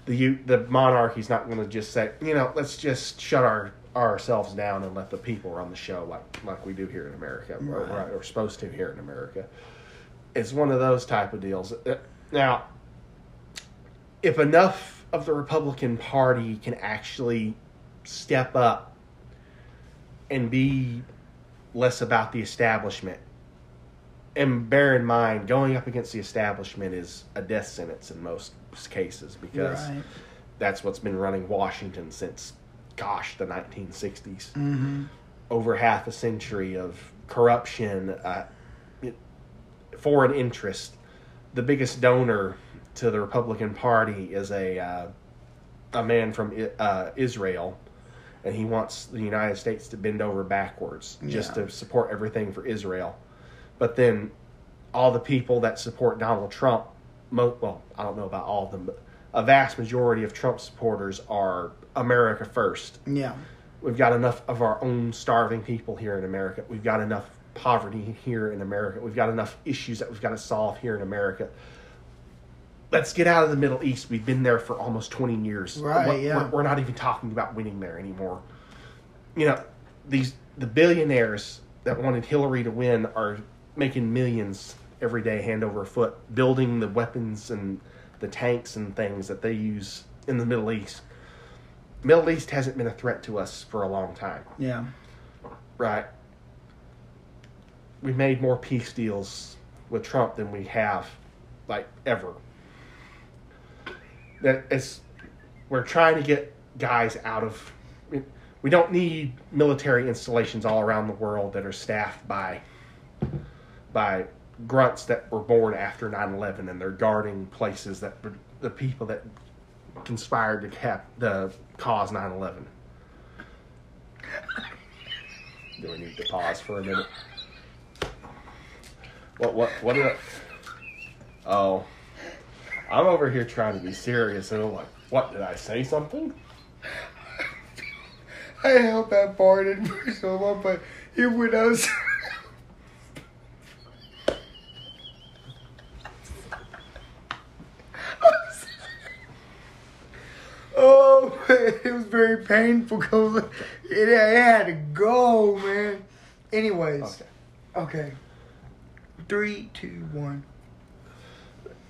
The U, the monarchy's not going to just say, you know, let's just shut our ourselves down and let the people run the show like like we do here in America, right. or, or, or supposed to here in America. It's one of those type of deals. Now, if enough of the Republican Party can actually step up and be less about the establishment, and bear in mind, going up against the establishment is a death sentence in most cases, because right. that's what's been running Washington since, gosh, the nineteen sixties. Mm-hmm. Over half a century of corruption, uh, foreign interest. The biggest donor to the Republican Party is a uh, a man from uh, Israel, and he wants the United States to bend over backwards just yeah. to support everything for Israel. But then all the people that support Donald Trump, mo- well, I don't know about all of them, but a vast majority of Trump supporters are America first. Yeah. We've got enough of our own starving people here in America. We've got enough poverty here in America. We've got enough issues that we've got to solve here in America. Let's get out of the Middle East. We've been there for almost twenty years. Right, we're, yeah. We're, we're not even talking about winning there anymore. You know, these the billionaires that wanted Hillary to win are making millions every day, hand over foot, building the weapons and the tanks and things that they use in the Middle East. Middle East hasn't been a threat to us for a long time. Yeah. Right. We made more peace deals with Trump than we have, like, ever. That it's, we're trying to get guys out of... We don't need military installations all around the world that are staffed by... by grunts that were born after nine eleven, and they're guarding places that the people that conspired to cap the cause nine eleven. Do we need to pause for a minute? What what what did I, oh, I'm over here trying to be serious, and I'm like, what, did I say something? I held that bar in for so long, but it went outside. Oh, it was very painful because it had to go, man. Anyways. Okay. Okay. Three, two, one.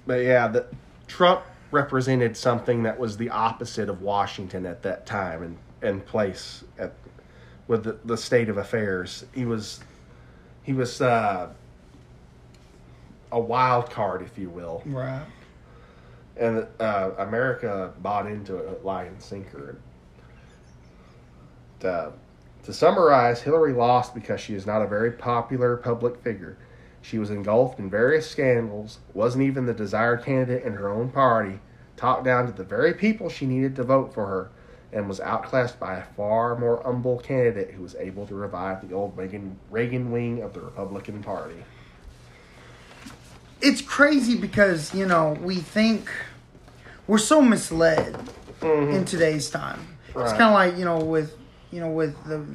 But yeah, the, Trump represented something that was the opposite of Washington at that time and, and place at, with the, the state of affairs. He was, he was uh, a wild card, if you will. Right. And uh, America bought into it, line and sinker. And, uh, to summarize, Hillary lost because she is not a very popular public figure. She was engulfed in various scandals, wasn't even the desired candidate in her own party, talked down to the very people she needed to vote for her, and was outclassed by a far more humble candidate who was able to revive the old Reagan, Reagan wing of the Republican Party. It's crazy because, you know, we think we're so misled mm-hmm. in today's time. Right. It's kind of like, you know, with, you know, with the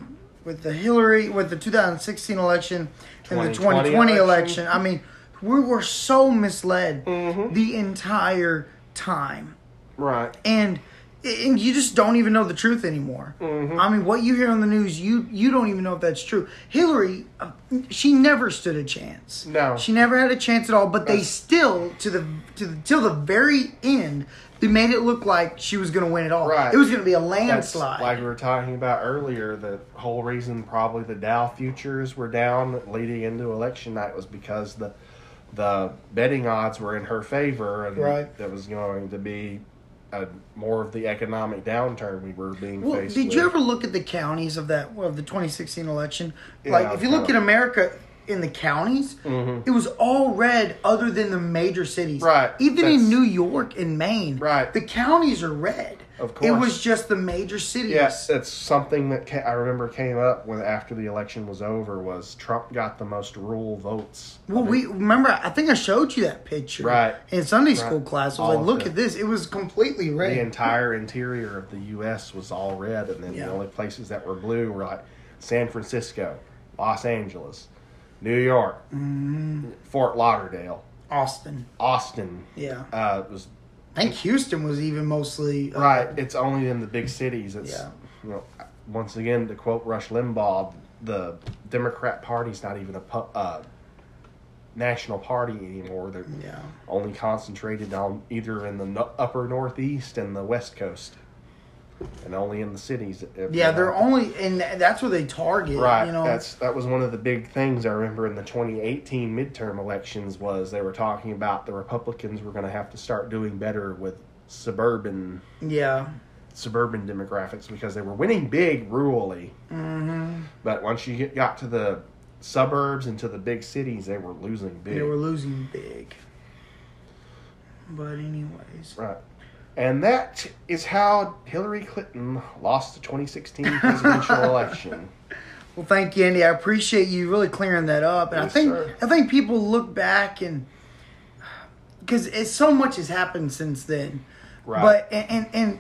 with the Hillary, with the two thousand sixteen election and the twenty twenty election. election. I mean, we were so misled mm-hmm. the entire time. Right. And and you just don't even know the truth anymore. Mm-hmm. I mean, what you hear on the news, you, you don't even know if that's true. Hillary, uh, she never stood a chance. No. She never had a chance at all, but they still, to the to the, till the very end, they made it look like she was going to win it all. Right. It was going to be a landslide. That's like we were talking about earlier, the whole reason probably the Dow futures were down leading into election night was because the the betting odds were in her favor, and right. that was going to be... Uh, more of the economic downturn we were being well, faced with. Did you ever look at the counties of that of the twenty sixteen election? Yeah, like, if you look at America in the counties, mm-hmm. it was all red other than the major cities. Right. Even That's, in New York and Maine, right. the counties are red. Of course. It was just the major cities. Yes, yeah, it's something that ca- I remember came up when after the election was over was Trump got the most rural votes. Well, we remember, I think I showed you that picture. Right. In Sunday school right. class. I was all like, look the, at this. It was completely red. The entire interior of the U S was all red, and then yeah. the only places that were blue were like San Francisco, Los Angeles, New York. Mm-hmm. Fort Lauderdale. Austin. Austin. Yeah. Uh, it was. I think Houston was even mostly... Uh, right. It's only in the big cities. It's, yeah. You know, once again, to quote Rush Limbaugh, the Democrat Party's not even a uh, national party anymore. They're yeah. only concentrated on either in the upper Northeast and the West Coast. And only in the cities. Yeah, they're happen. only... And that's where they target. Right. You know? That's, that was one of the big things I remember in the twenty eighteen midterm elections was they were talking about the Republicans were going to have to start doing better with suburban... Yeah. Suburban demographics because they were winning big rurally. Mm-hmm. But once you get, got to the suburbs and to the big cities, they were losing big. They were losing big. But anyways... Right. And that is how Hillary Clinton lost the twenty sixteen presidential election. Well, thank you, Andy. I appreciate you really clearing that up. And yes, I think sir. I think people look back and because so much has happened since then. Right. But and, and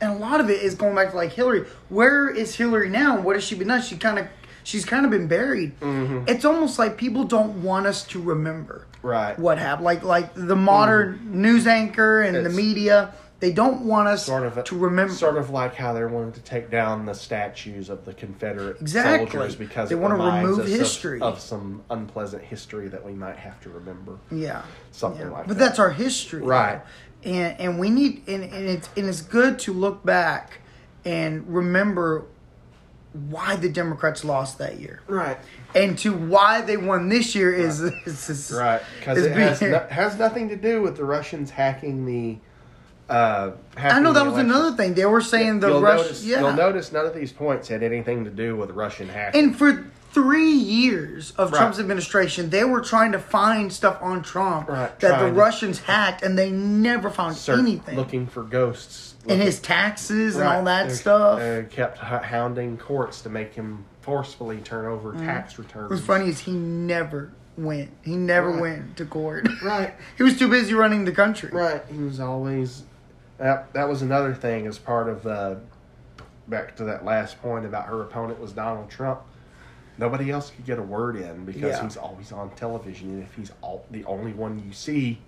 and a lot of it is going back to like Hillary. Where is Hillary now? And what has she been done? She kind of she's kind of been buried. Mm-hmm. It's almost like people don't want us to remember. Right. What happened? Like, like the modern mm-hmm. news anchor and it's the media, they don't want us sort of a, to remember. Sort of like how they wanted to take down the statues of the Confederate exactly. soldiers because they want to remove history of, of some unpleasant history that we might have to remember. Yeah, something yeah. like but that. But that's our history, right? You know? And and we need and and it's and it's good to look back and remember why the Democrats lost that year. Right. And to why they won this year is... Right, because right. it has, no, has nothing to do with the Russians hacking the... Uh, hacking I know that was election. Another thing. They were saying yeah, the Russians... Yeah. You'll notice none of these points had anything to do with Russian hacking. And for three years of right. Trump's administration, they were trying to find stuff on Trump right. that trying the Russians hacked, and they never found anything. Looking for ghosts. And his taxes right. and all that they're, stuff. They kept hounding courts to make him forcefully turn over mm. tax returns. What's funny is he never went. He never right. went to court. Right. He was too busy running the country. Right. He was always... That, that was another thing as part of... Uh, back to that last point about her opponent was Donald Trump. Nobody else could get a word in because yeah. he's always on television. And if he's all, the only one you see,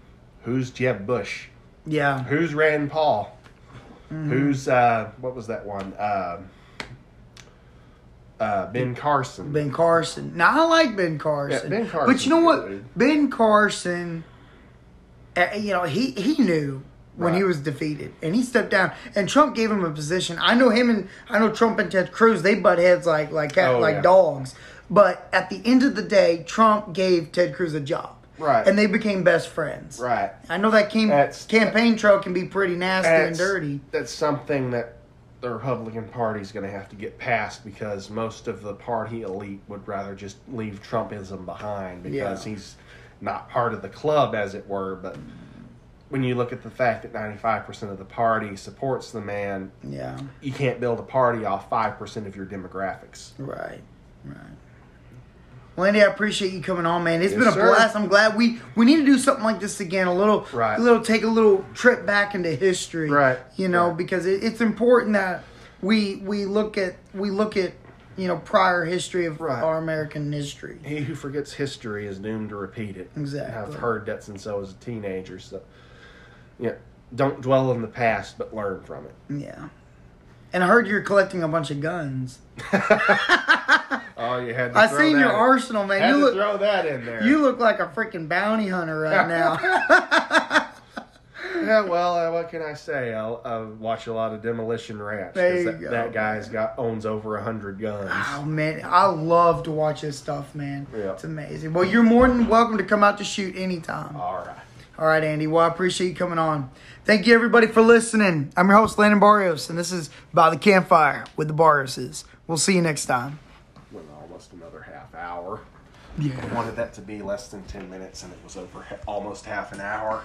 who's Jeb Bush? Yeah. Who's Rand Paul? Mm-hmm. Who's, uh, what was that one? Uh, uh, Ben Carson. Ben Carson. Now, I like Ben Carson. Yeah, Ben Carson. But you know what? Good. Ben Carson, uh, you know, he, he knew when right. he was defeated. And he stepped down. And Trump gave him a position. I know him and, I know Trump and Ted Cruz, they butt heads like, like, cat, oh, like yeah. dogs. But at the end of the day, Trump gave Ted Cruz a job. Right. And they became best friends. Right. I know that came, campaign trail can be pretty nasty and dirty. That's something that the Republican Party's going to have to get past because most of the party elite would rather just leave Trumpism behind because yeah. he's not part of the club, as it were. But when you look at the fact that ninety-five percent of the party supports the man, yeah, you can't build a party off five percent of your demographics. Right, right. Well, Andy, I appreciate you coming on, man. It's yes, been a sir. blast. I'm glad we, we need to do something like this again. A little, right. a little, take a little trip back into history, right? You know, right. because it, it's important that we we look at we look at you know prior history of right. our American history. He who forgets history is doomed to repeat it. Exactly. I've heard that since I was a teenager. So, yeah, don't dwell on the past, but learn from it. Yeah. And I heard you're collecting a bunch of guns. Oh, you had to I throw seen that your in. Arsenal, man. Had you to look, throw that in there. You look like a freaking bounty hunter right now. Yeah, well, uh, what can I say? I'll uh, watch a lot of Demolition Ranch. There you that, go. That guy's got owns over a hundred guns. Oh man, I love to watch his stuff, man. Yeah. It's amazing. Well, you're more than welcome to come out to shoot anytime. All right. All right, Andy. Well, I appreciate you coming on. Thank you, everybody, for listening. I'm your host, Landon Barrios, and this is By the Campfire with the Barrioses. We'll see you next time. Well, almost another half hour. Yeah. I wanted that to be less than ten minutes, and it was over almost half an hour.